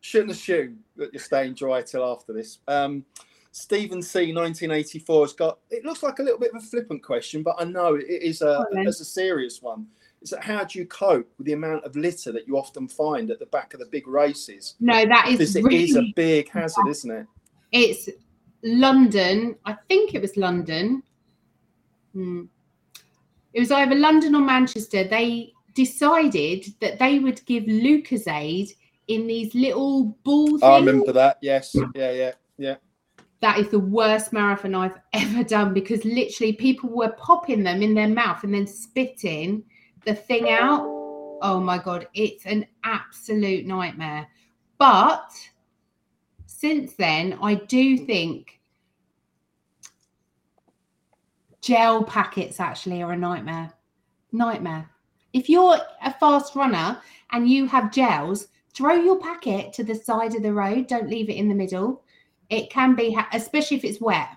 shouldn't assume that you're staying dry till after this. Um, Stephen C, nineteen eighty-four, has got, it looks like a little bit of a flippant question, but I know it is a, oh, it's a serious one. Is that how do you cope with the amount of litter that you often find at the back of the big races? No, that is, it really is a big hazard, bad. Isn't it? It's London. I think it was London. Hmm. It was either London or Manchester. They decided that they would give Lucozade in these little ball things. I remember that. Yes. Yeah, yeah, yeah. That is the worst marathon I've ever done, because literally people were popping them in their mouth and then spitting the thing out. Oh, my God. It's an absolute nightmare. But since then, I do think gel packets actually are a nightmare. Nightmare. If you're a fast runner and you have gels, throw your packet to the side of the road. Don't leave it in the middle. It can be, ha- especially if it's wet.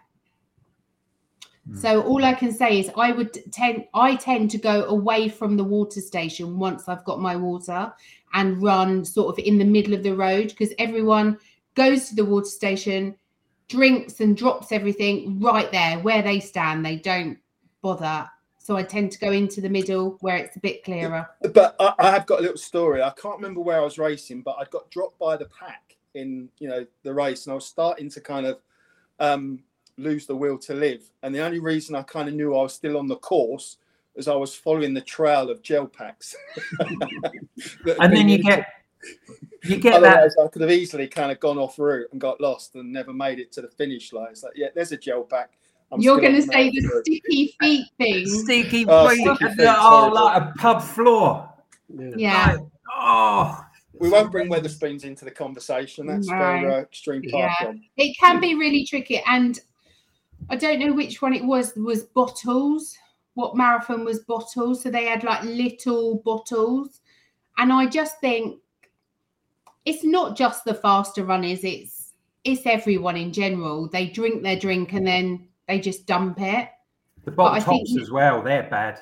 Mm. So all I can say is I would tend, I tend to go away from the water station once I've got my water and run sort of in the middle of the road, because everyone goes to the water station, drinks and drops everything right there where they stand. They don't bother. So I tend to go into the middle where it's a bit clearer. But I, I have got a little story. I can't remember where I was racing, but I got dropped by the pack in, you know, the race, and I was starting to kind of um, lose the will to live. And the only reason I kind of knew I was still on the course is I was following the trail of gel packs. And then you get... You get Otherwise, that. I could have easily kind of gone off route and got lost and never made it to the finish line. It's like, yeah, there's a gel pack. I'm You're going to say the route. Sticky feet thing. Sticky oh, feet. Sticky feet oh, like a pub floor. Yeah. yeah. Like, oh. We won't bring Weatherspoons into the conversation. That's no. for uh, extreme park yeah. one. It can be really tricky. And I don't know which one it was. Was bottles. What marathon was bottles? So they had like little bottles. And I just think, it's not just the faster runners, it's it's everyone in general. They drink their drink and then they just dump it. The bottle tops think, as well, they're bad.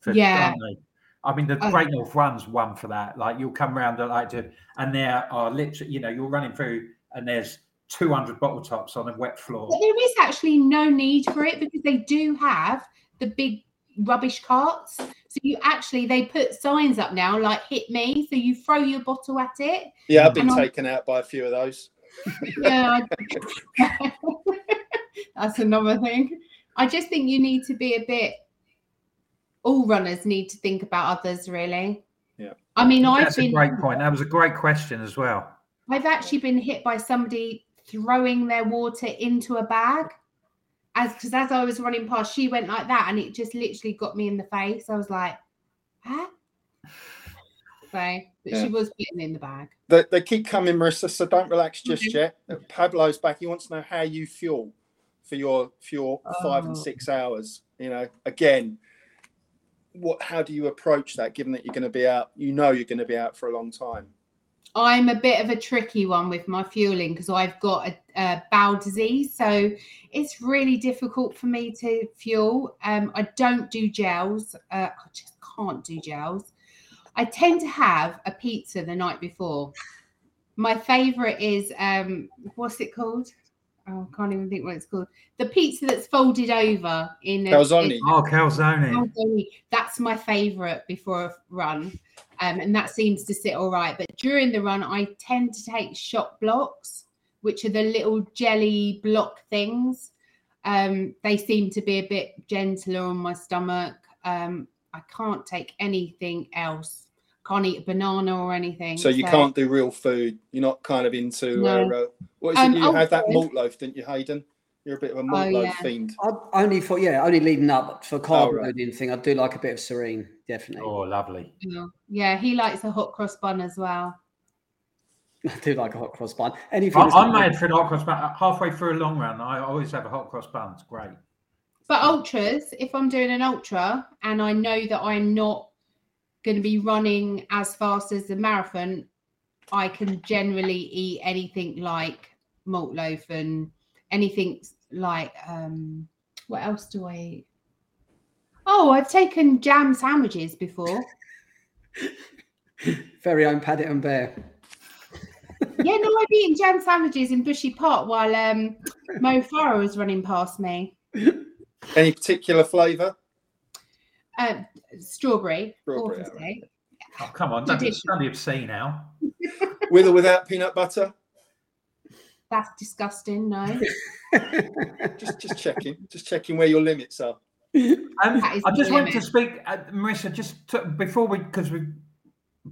For, yeah. They? I mean, the Great North Run's one for that. Like, you'll come around at like to, and there are literally, you know, you're running through and there's two hundred bottle tops on a wet floor. But there is actually no need for it, because they do have the big rubbish carts. So you actually, they put signs up now like "hit me," so you throw your bottle at it. Yeah, I've been taken I'm... out by a few of those. Yeah, I... that's another thing. I just think you need to be a bit. All runners need to think about others, really. Yeah. I mean, that's I've been. That's a great point. That was a great question as well. I've actually been hit by somebody throwing their water into a bag. As because as I was running past, she went like that, and it just literally got me in the face. I was like, huh? So, but yeah. She was getting in the bag. They, they keep coming, Marissa, so don't relax just mm-hmm. yet. Pablo's back. He wants to know how you fuel for your fuel oh. five and six hours. You know, again, what? How do you approach that, given that you're going to be out, you know you're going to be out for a long time? I'm a bit of a tricky one with my fueling because I've got a, a bowel disease, so it's really difficult for me to fuel. Um, I don't do gels. Uh, I just can't do gels. I tend to have a pizza the night before. My favourite is, um, what's it called? Oh, I can't even think what it's called. The pizza that's folded over. in a, Calzone. In, oh, calzone. calzone. That's my favourite before a run. Um, and that seems to sit all right. But during the run, I tend to take shot blocks, which are the little jelly block things. Um, they seem to be a bit gentler on my stomach. Um, I can't take anything else. Can't eat a banana or anything. So you so. can't do real food. You're not kind of into... No. Uh, what is it? Um, you had that malt loaf, didn't you, Haydn? You're a bit of a Mortlow oh, yeah. fiend. I, only for yeah, only leading up for carb loading oh, right. thing. I do like a bit of serene, definitely. Oh, lovely. Yeah. yeah, he likes a hot cross bun as well. I do like a hot cross bun. Anything. I, I'm mad for a hot cross bun. Halfway through a long run, I always have a hot cross bun. It's great. But ultras, if I'm doing an ultra and I know that I'm not going to be running as fast as the marathon, I can generally eat anything like malt loaf and anything like, um, what else do I eat? Oh, I've taken jam sandwiches before. Very own Paddington and Bear. Yeah, no, I've eaten jam sandwiches in Bushy Park while um, Mo Farah was running past me. Any particular flavour? Um, strawberry. Strawberry. Right. Oh, come on. Don't be obscene now. With or without peanut butter? That's disgusting, no. just just checking. Just checking where your limits are. Um, I just wanted to speak, uh, Marissa, just to, before we, because we,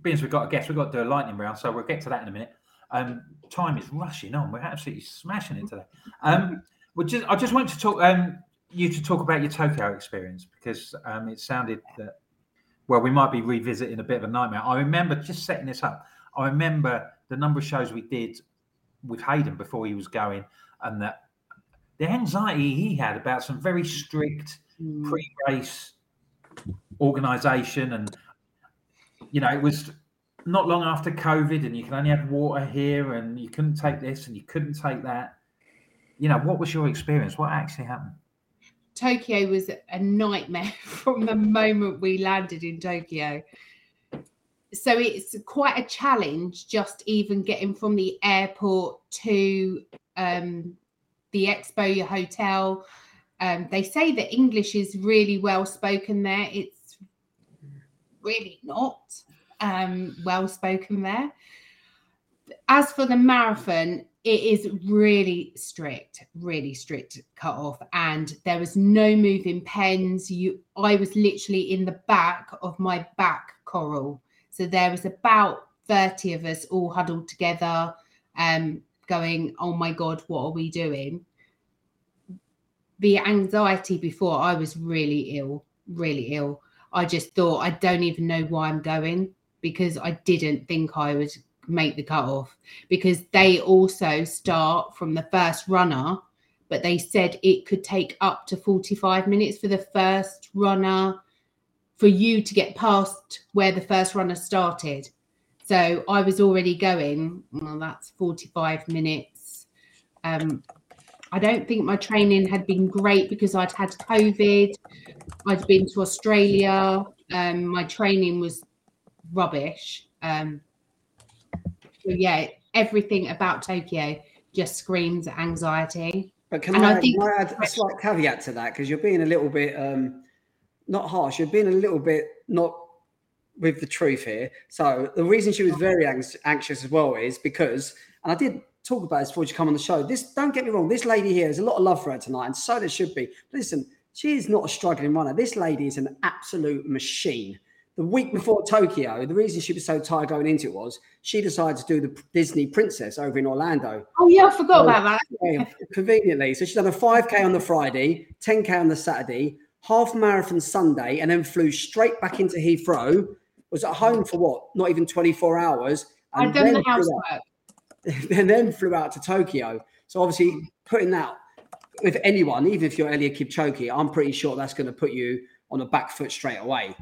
being as we've got a guest, we've got to do a lightning round, so we'll get to that in a minute. Um, time is rushing on. We're absolutely smashing it today. Um, we'll just, I just wanted to talk... Um, you to talk about your Tokyo experience, because um, it sounded that, well, we might be revisiting a bit of a nightmare. I remember just setting this up. I remember the number of shows we did with Haydn before he was going, and that the anxiety he had about some very strict pre-race organisation. And, you know, it was not long after COVID, and you can only have water here, and you couldn't take this and you couldn't take that. You know, what was your experience? What actually happened? Tokyo was a nightmare from the moment we landed in Tokyo. So it's quite a challenge just even getting from the airport to um, the expo, your hotel. Um, they say that English is really well spoken there. It's really not um, well spoken there. As for the marathon, it is really strict, really strict cut off, and there was no moving pens. You, I was literally in the back of my back corral. So there was about thirty of us all huddled together, um, going, oh my God, what are we doing? The anxiety before, I was really ill, really ill. I just thought, I don't even know why I'm going, because I didn't think I would make the cutoff, because they also start from the first runner, but they said it could take up to forty-five minutes for the first runner for you to get past where the first runner started. So I was already going, well, that's forty-five minutes. Um, I don't think my training had been great because I'd had COVID. I'd been to Australia. Um, my training was rubbish. Um, Yeah, everything about Tokyo just screams anxiety. But can and I, I, think- I add a slight caveat to that? Because you're being a little bit, um, not harsh, you're being a little bit not with the truth here. So the reason she was very ang- anxious as well is because, and I did talk about this before you come on the show, this, don't get me wrong, this lady here, there's a lot of love for her tonight, and so there should be. Listen, she is not a struggling runner. This lady is an absolute machine. The week before Tokyo, the reason she was so tired going into it was she decided to do the Disney Princess over in Orlando. Oh, yeah, I forgot so, about that. Yeah, conveniently. So she's done a five K on the Friday, ten K on the Saturday, half marathon Sunday, and then flew straight back into Heathrow, was at home for what? Not even twenty-four hours. And I've done the housework. And then flew out to Tokyo. So obviously putting that with anyone, even if you're Eliud Kipchoge, I'm pretty sure that's going to put you on a back foot straight away.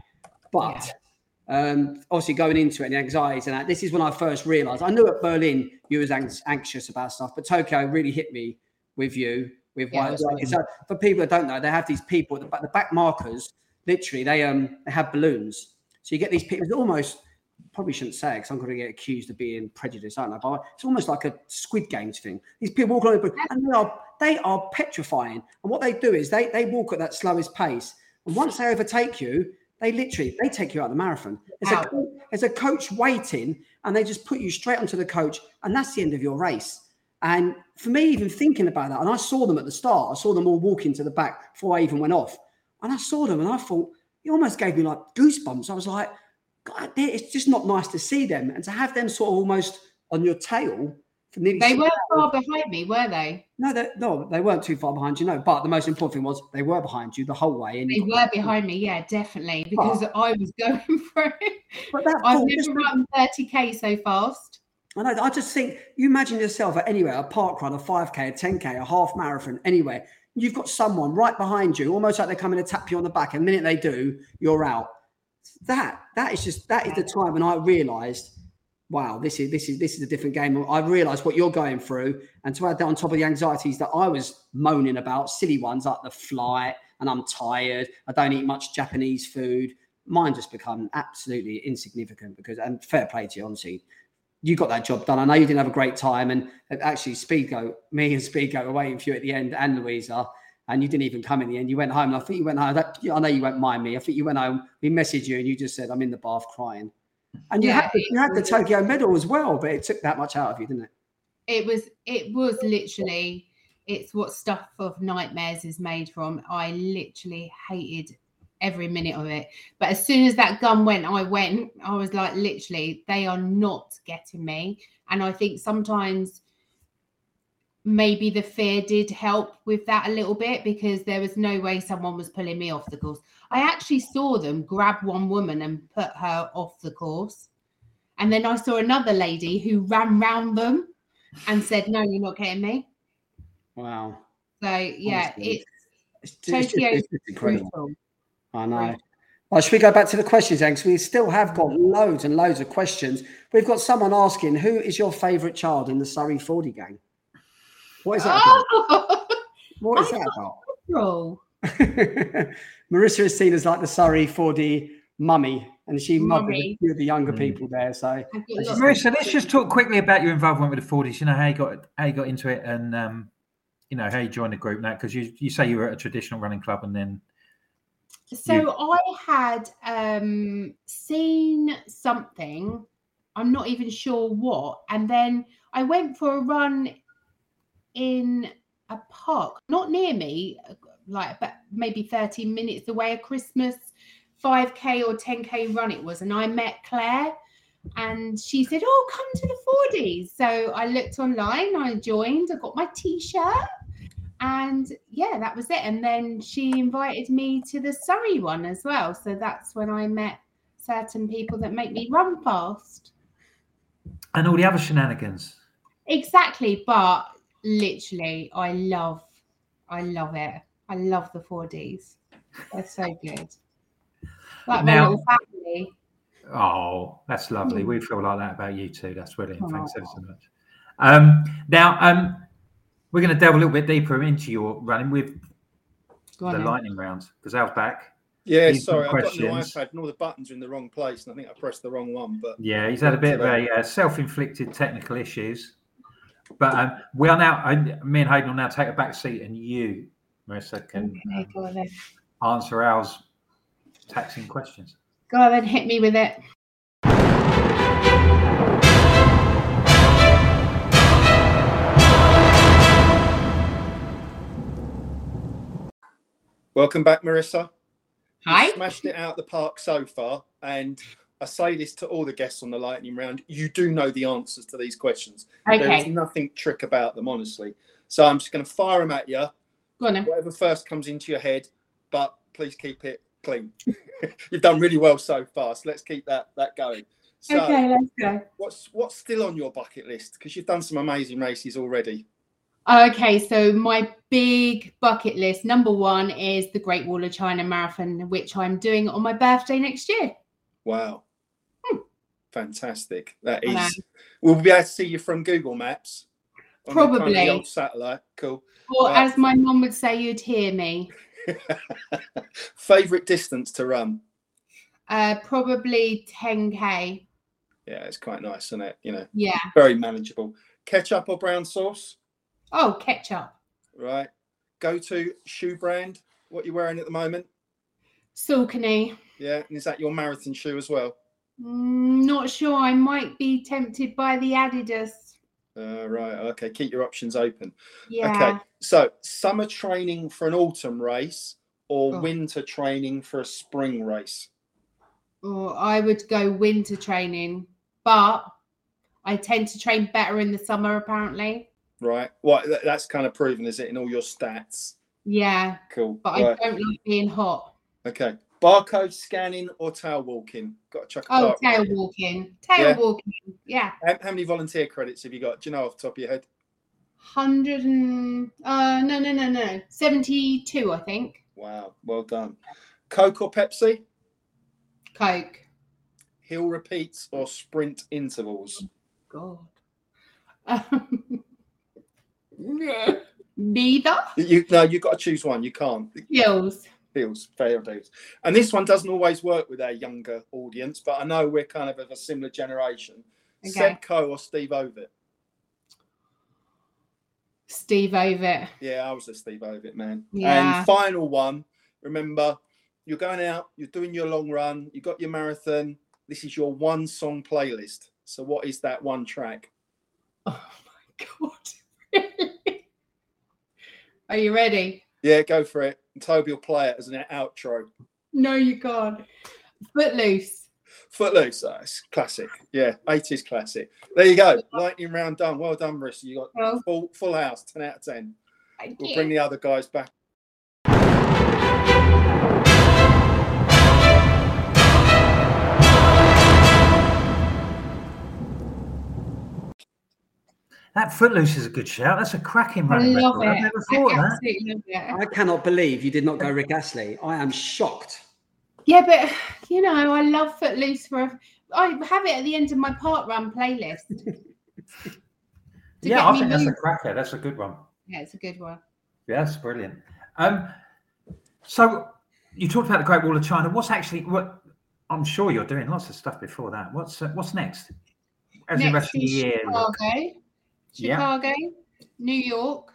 But yeah. um, obviously going into it, the anxieties and that, this is when I first realised. I knew at Berlin you was ang- anxious about stuff, but Tokyo really hit me with you. With yeah, what, like, so for people that don't know, they have these people, the, the back markers, literally, they um they have balloons. So you get these people, it's almost, probably shouldn't say it because I'm going to get accused of being prejudiced, I don't know, but it's almost like a Squid Games thing. These people walk on the balloon, and they are, they are petrifying. And what they do is they, they walk at that slowest pace. And once they overtake you, They literally, they take you out of the marathon. There's, wow. a, there's a coach waiting, and they just put you straight onto the coach, and that's the end of your race. And for me, even thinking about that, and I saw them at the start. I saw them all walking to the back before I even went off. And I saw them, and I thought, it almost gave me like goosebumps. I was like, God, it's just not nice to see them. And to have them sort of almost on your tail nearly they weren't far behind me, were they? No, they, no, they weren't too far behind you, no. But the most important thing was they were behind you the whole way. And they were behind me, yeah, definitely, because but, I was going for it. But that I've never run thirty K so fast. I know. I just think, you imagine yourself at anywhere, a park run, a five K, a ten K, a half marathon, anywhere. You've got someone right behind you, almost like they're coming to tap you on the back. The minute they do, you're out. That, that is just, that is the time when I realised, wow, this is this is this is a different game. I realised what you're going through, and to add that on top of the anxieties that I was moaning about, silly ones like the flight, and I'm tired, I don't eat much Japanese food. Mine just become absolutely insignificant because, and fair play to you, honestly, you got that job done. I know you didn't have a great time, and actually, Speedgoat, me and Speedgoat were waiting for you at the end, and Louisa, and you didn't even come in the end. You went home, and I think you went home. That, I know you won't mind me. I think you went home. We messaged you, and you just said, "I'm in the bath crying." And you, yeah, had the, you had the Tokyo medal as well, but it took that much out of you, didn't it? It was, it was literally, it's what stuff of nightmares is made from. I literally hated every minute of it. But as soon as that gun went, I went, I was like, literally, they are not getting me. And I think sometimes maybe the fear did help with that a little bit, because there was no way someone was pulling me off the course. I actually saw them grab one woman and put her off the course. And then I saw another lady who ran round them and said, no, you're not getting me. Wow. So, yeah, it's, it's Tokyo. It's incredible. I know. Right. Well, should we go back to the questions, then? Because we still have got loads and loads of questions. We've got someone asking, who is your favourite child in the Surrey Fordy gang? What is that oh, about? What is I that about? Marissa is seen as like the Surrey Fordy mummy, and she mothered a few of the younger mm. people there. So, Marissa, let's just talk quickly about your involvement with the Fordys. You know how you got how you got into it, and um, you know how you joined the group now, because you you say you were at a traditional running club, and then. So you... I had um, seen something, I'm not even sure what, and then I went for a run in a park not near me, like but maybe thirty minutes away, a Christmas five K or ten K run it was, and I met Claire, and she said, oh, come to the Fordies. So I looked online, I joined, I got my t-shirt, and yeah, that was it. And then she invited me to the Surrey one as well, so that's when I met certain people that make me run fast and all the other shenanigans. Exactly. But literally, I love, I love it. I love the Fordies. They're so good. Like now, my little family. Oh, that's lovely. Mm. We feel like that about you too. That's brilliant. Oh. Thanks ever so much. Um, now, um, we're going to delve a little bit deeper into your running with Go the on, lightning rounds, because Al's back. Yeah, he's sorry, I've got no iPad and all the buttons are in the wrong place, and I think I pressed the wrong one. But yeah, he's had a bit of a uh, self-inflicted technical issues. But um, we are now, I, me and Haydn will now take a back seat, and you, Marissa, can okay, um, answer Al's taxing questions. Go on then, hit me with it. Welcome back, Marissa. Hi. You smashed it out of the park so far, and... I say this to all the guests on the lightning round. You do know the answers to these questions. Okay. There's nothing trick about them, honestly. So I'm just going to fire them at you. Go on, whatever first comes into your head, but please keep it clean. You've done really well so far. So let's keep that that going. So, okay, let's go. What's what's still on your bucket list? Because you've done some amazing races already. Okay, so my big bucket list number one is the Great Wall of China Marathon, which I'm doing on my birthday next year. Wow. Hmm. Fantastic. That is. Wow. We'll be able to see you from Google Maps. Probably. On the, on the old satellite. Cool. Or uh, as my mum would say, you'd hear me. Favourite distance to run? Uh, probably ten K. Yeah, it's quite nice, isn't it? You know. Yeah. Very manageable. Ketchup or brown sauce? Oh, ketchup. Right. Go-to shoe brand? What you're wearing at the moment? Saucony. Yeah, and is that your marathon shoe as well? Mm, not sure. I might be tempted by the Adidas. Uh, right, okay. Keep your options open. Yeah. Okay, so summer training for an autumn race or oh. winter training for a spring race? Oh, I would go winter training, but I tend to train better in the summer, apparently. Right. Well, that's kind of proven, is it, in all your stats? Yeah. Cool. But right. I don't like being hot. Okay. Barcode scanning or tail walking? Got to chuck a Oh, tail right. walking. Tail yeah. walking. Yeah. How, how many volunteer credits have you got? Do you know off the top of your head? Hundred and uh no no no no seventy-two, I think. Wow, well done. Coke or Pepsi? Coke. Hill repeats or sprint intervals? Oh, God. Um, neither. You no, you've got to choose one. You can't. Hills. Hills. Fair dues. And this one doesn't always work with our younger audience, but I know we're kind of of a similar generation. Okay. Sedco or Steve Ovett? Steve Ovett. Yeah, I was a Steve Ovett man. Yeah. And final one, remember, you're going out, you're doing your long run, you got your marathon, this is your one song playlist. So what is that one track? Oh, my God. Really? Are you ready? Yeah, go for it. And Toby will play it as an outro. No, you can't. Footloose. Footloose, that's classic. Yeah, eighties classic. There you go. Lightning round done. Well done, Marissa. You got well, full, full house, ten out of ten. Thank we'll you. Bring the other guys back. That Footloose is a good shout. That's a cracking running record. It. I've never thought I that. I cannot believe you did not go Rick Astley. I am shocked. Yeah, but, you know, I love Footloose. For a, I have it at the end of my part run playlist. Yeah, I think moving. That's a cracker. That's a good one. Yeah, it's a good one. Yes, brilliant. Um, so you talked about the Great Wall of China. What's actually, what? I'm sure you're doing lots of stuff before that. What's uh, what's next? As next the rest of the year. Chicago. Chicago, yeah. New York,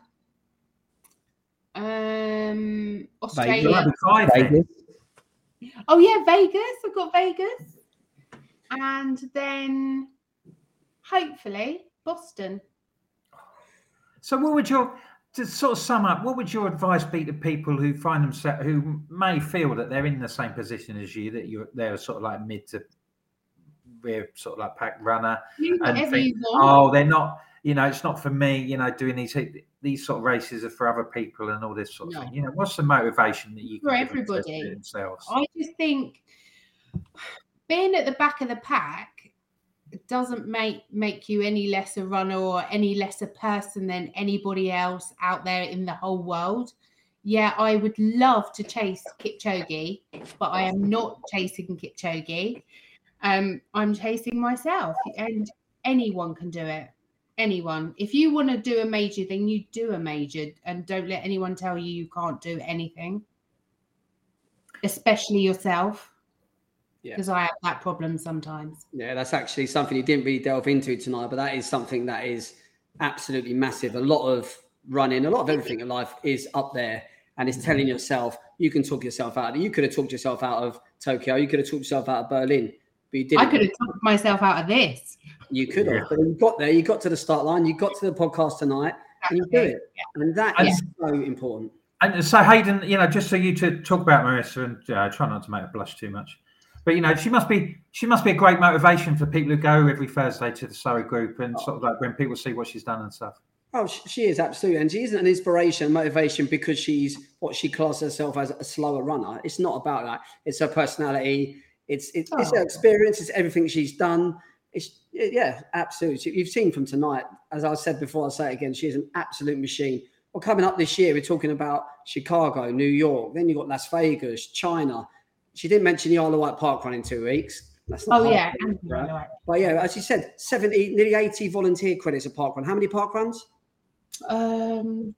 um, Australia. Vegas. Oh, yeah, Vegas. I've got Vegas. And then, hopefully, Boston. So what would your, to sort of sum up, what would your advice be to people who find themselves, who may feel that they're in the same position as you, that you're they're sort of like mid to, we're sort of like pack runner. And think, oh, they're not... You know, it's not for me, you know, doing these these sort of races are for other people and all this sort of no. thing. You know, what's the motivation that you can for everybody? To themselves? I just think being at the back of the pack doesn't make, make you any less a runner or any less a person than anybody else out there in the whole world. Yeah, I would love to chase Kipchoge, but I am not chasing Kipchoge. Um, I'm chasing myself, and anyone can do it. Anyone. If you want to do a major, then you do a major, and don't let anyone tell you you can't do anything, especially yourself. Yeah, because I have that problem sometimes. Yeah, that's actually something you didn't really delve into tonight, but that is something that is absolutely massive. A lot of running, a lot of everything in life is up there, and it's telling yourself you can talk yourself out. You could have talked yourself out of Tokyo. You could have talked yourself out of Berlin. But you didn't. I could have talked myself out of this. You could have, yeah. But you got there, you got to the start line, you got to the podcast tonight, and you did it. Yeah. And that and, is so important. And so, Haydn, you know, just so you to talk about Marissa, and uh, try not to make her blush too much, but you know, she must be she must be a great motivation for people who go every Thursday to the Surrey group, and oh. sort of like when people see what she's done and stuff. Oh, she is absolutely, and she isn't an inspiration, motivation, because she's what she classes herself as a slower runner. It's not about that. It's her personality. It's it's, oh. it's her experience. It's everything she's done. It's, yeah, absolutely. You've seen from tonight, as I said before, I'll say it again, she is an absolute machine. Well, coming up this year, we're talking about Chicago, New York. Then you've got Las Vegas, China. She didn't mention the Isle of Wight Park Run in two weeks. That's not oh, yeah. Thing, right? But, yeah, as you said, seventy, nearly eighty volunteer credits a park run. How many park runs? Um,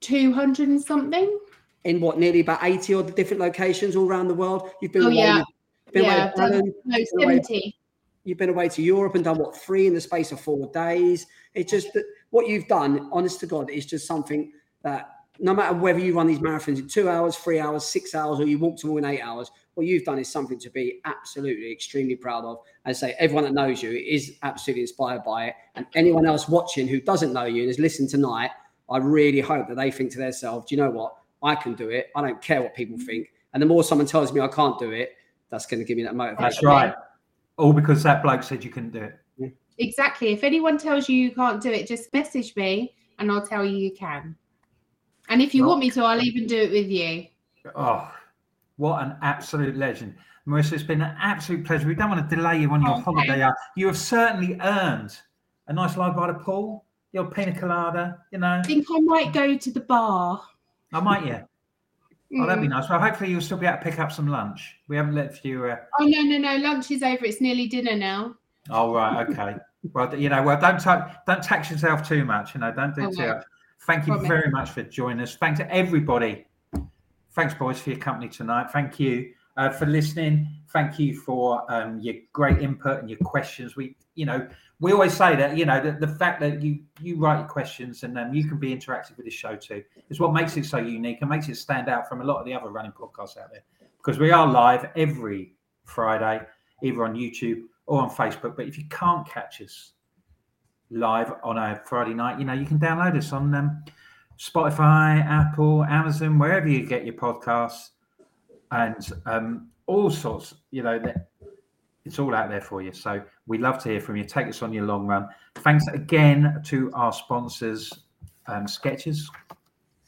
two hundred and something. In what, nearly about eighty odd different locations all around the world? You've been oh, away. Yeah. Been yeah, away Berlin, no, been seventy. Away. You've been away to Europe and done, what, three in the space of four days. It's just that what you've done, honest to God, is just something that no matter whether you run these marathons in two hours, three hours, six hours, or you walk to in eight hours, what you've done is something to be absolutely extremely proud of. And say everyone that knows you is absolutely inspired by it. And anyone else watching who doesn't know you and has listened tonight, I really hope that they think to themselves, do you know what? I can do it. I don't care what people think. And the more someone tells me I can't do it, that's going to give me that motivation. That's right. All because that bloke said you couldn't do it. Yeah. Exactly. If anyone tells you you can't do it, just message me and I'll tell you you can. And if you oh. want me to, I'll even do it with you. Oh, what an absolute legend. Marissa, it's been an absolute pleasure. We don't want to delay you on your oh, holiday. No. You have certainly earned a nice lie by the pool, your pina colada, you know. I think I might go to the bar. I might, yeah. Mm. Oh, that'd be nice. Well, hopefully you'll still be able to pick up some lunch. We haven't left you... Uh... Oh, no, no, no. Lunch is over. It's nearly dinner now. Oh, right. Okay. Well, you know, well, don't ta- don't tax yourself too much. You know, don't do oh, too no. much. Thank you Promise. very much for joining us. Thanks to everybody. Thanks, boys, for your company tonight. Thank you uh, for listening. Thank you for um, your great input and your questions. We, you know, we always say that, you know, that the fact that you you write your questions and um, you can be interactive with the show too is what makes it so unique and makes it stand out from a lot of the other running podcasts out there, because we are live every Friday, either on YouTube or on Facebook. But if you can't catch us live on a Friday night, you know, you can download us on um, Spotify, Apple, Amazon, wherever you get your podcasts, and um, all sorts, you know, that it's all out there for you. So we'd love to hear from you. Take us on your long run. Thanks again to our sponsors, um, Skechers,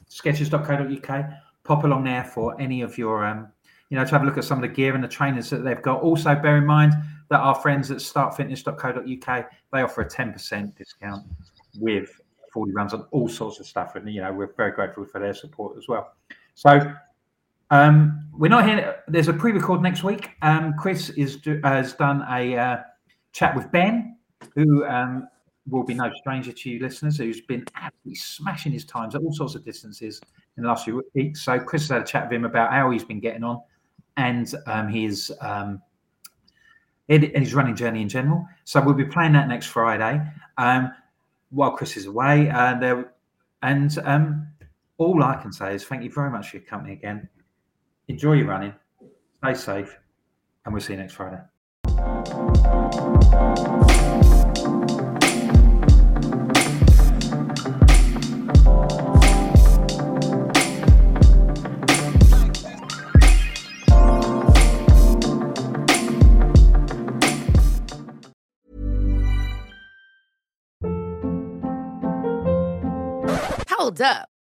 Skechers dot co dot U K. Pop along there for any of your, um, you know, to have a look at some of the gear and the trainers that they've got. Also, bear in mind that our friends at start fitness dot co dot U K, they offer a ten percent discount with Fordy Runs on all sorts of stuff. And, you know, we're very grateful for their support as well. So um, we're not here. There's a pre-record next week. Um, Chris is do, has done a uh, chat with Ben, who um, will be no stranger to you listeners, who's been absolutely smashing his times at all sorts of distances in the last few weeks. So Chris has had a chat with him about how he's been getting on and um, his... Um, in his running journey in general. So we'll be playing that next Friday um, while Chris is away. Uh, there, and um, all I can say is thank you very much for your company again. Enjoy your running. Stay safe. And we'll see you next Friday. Hold up.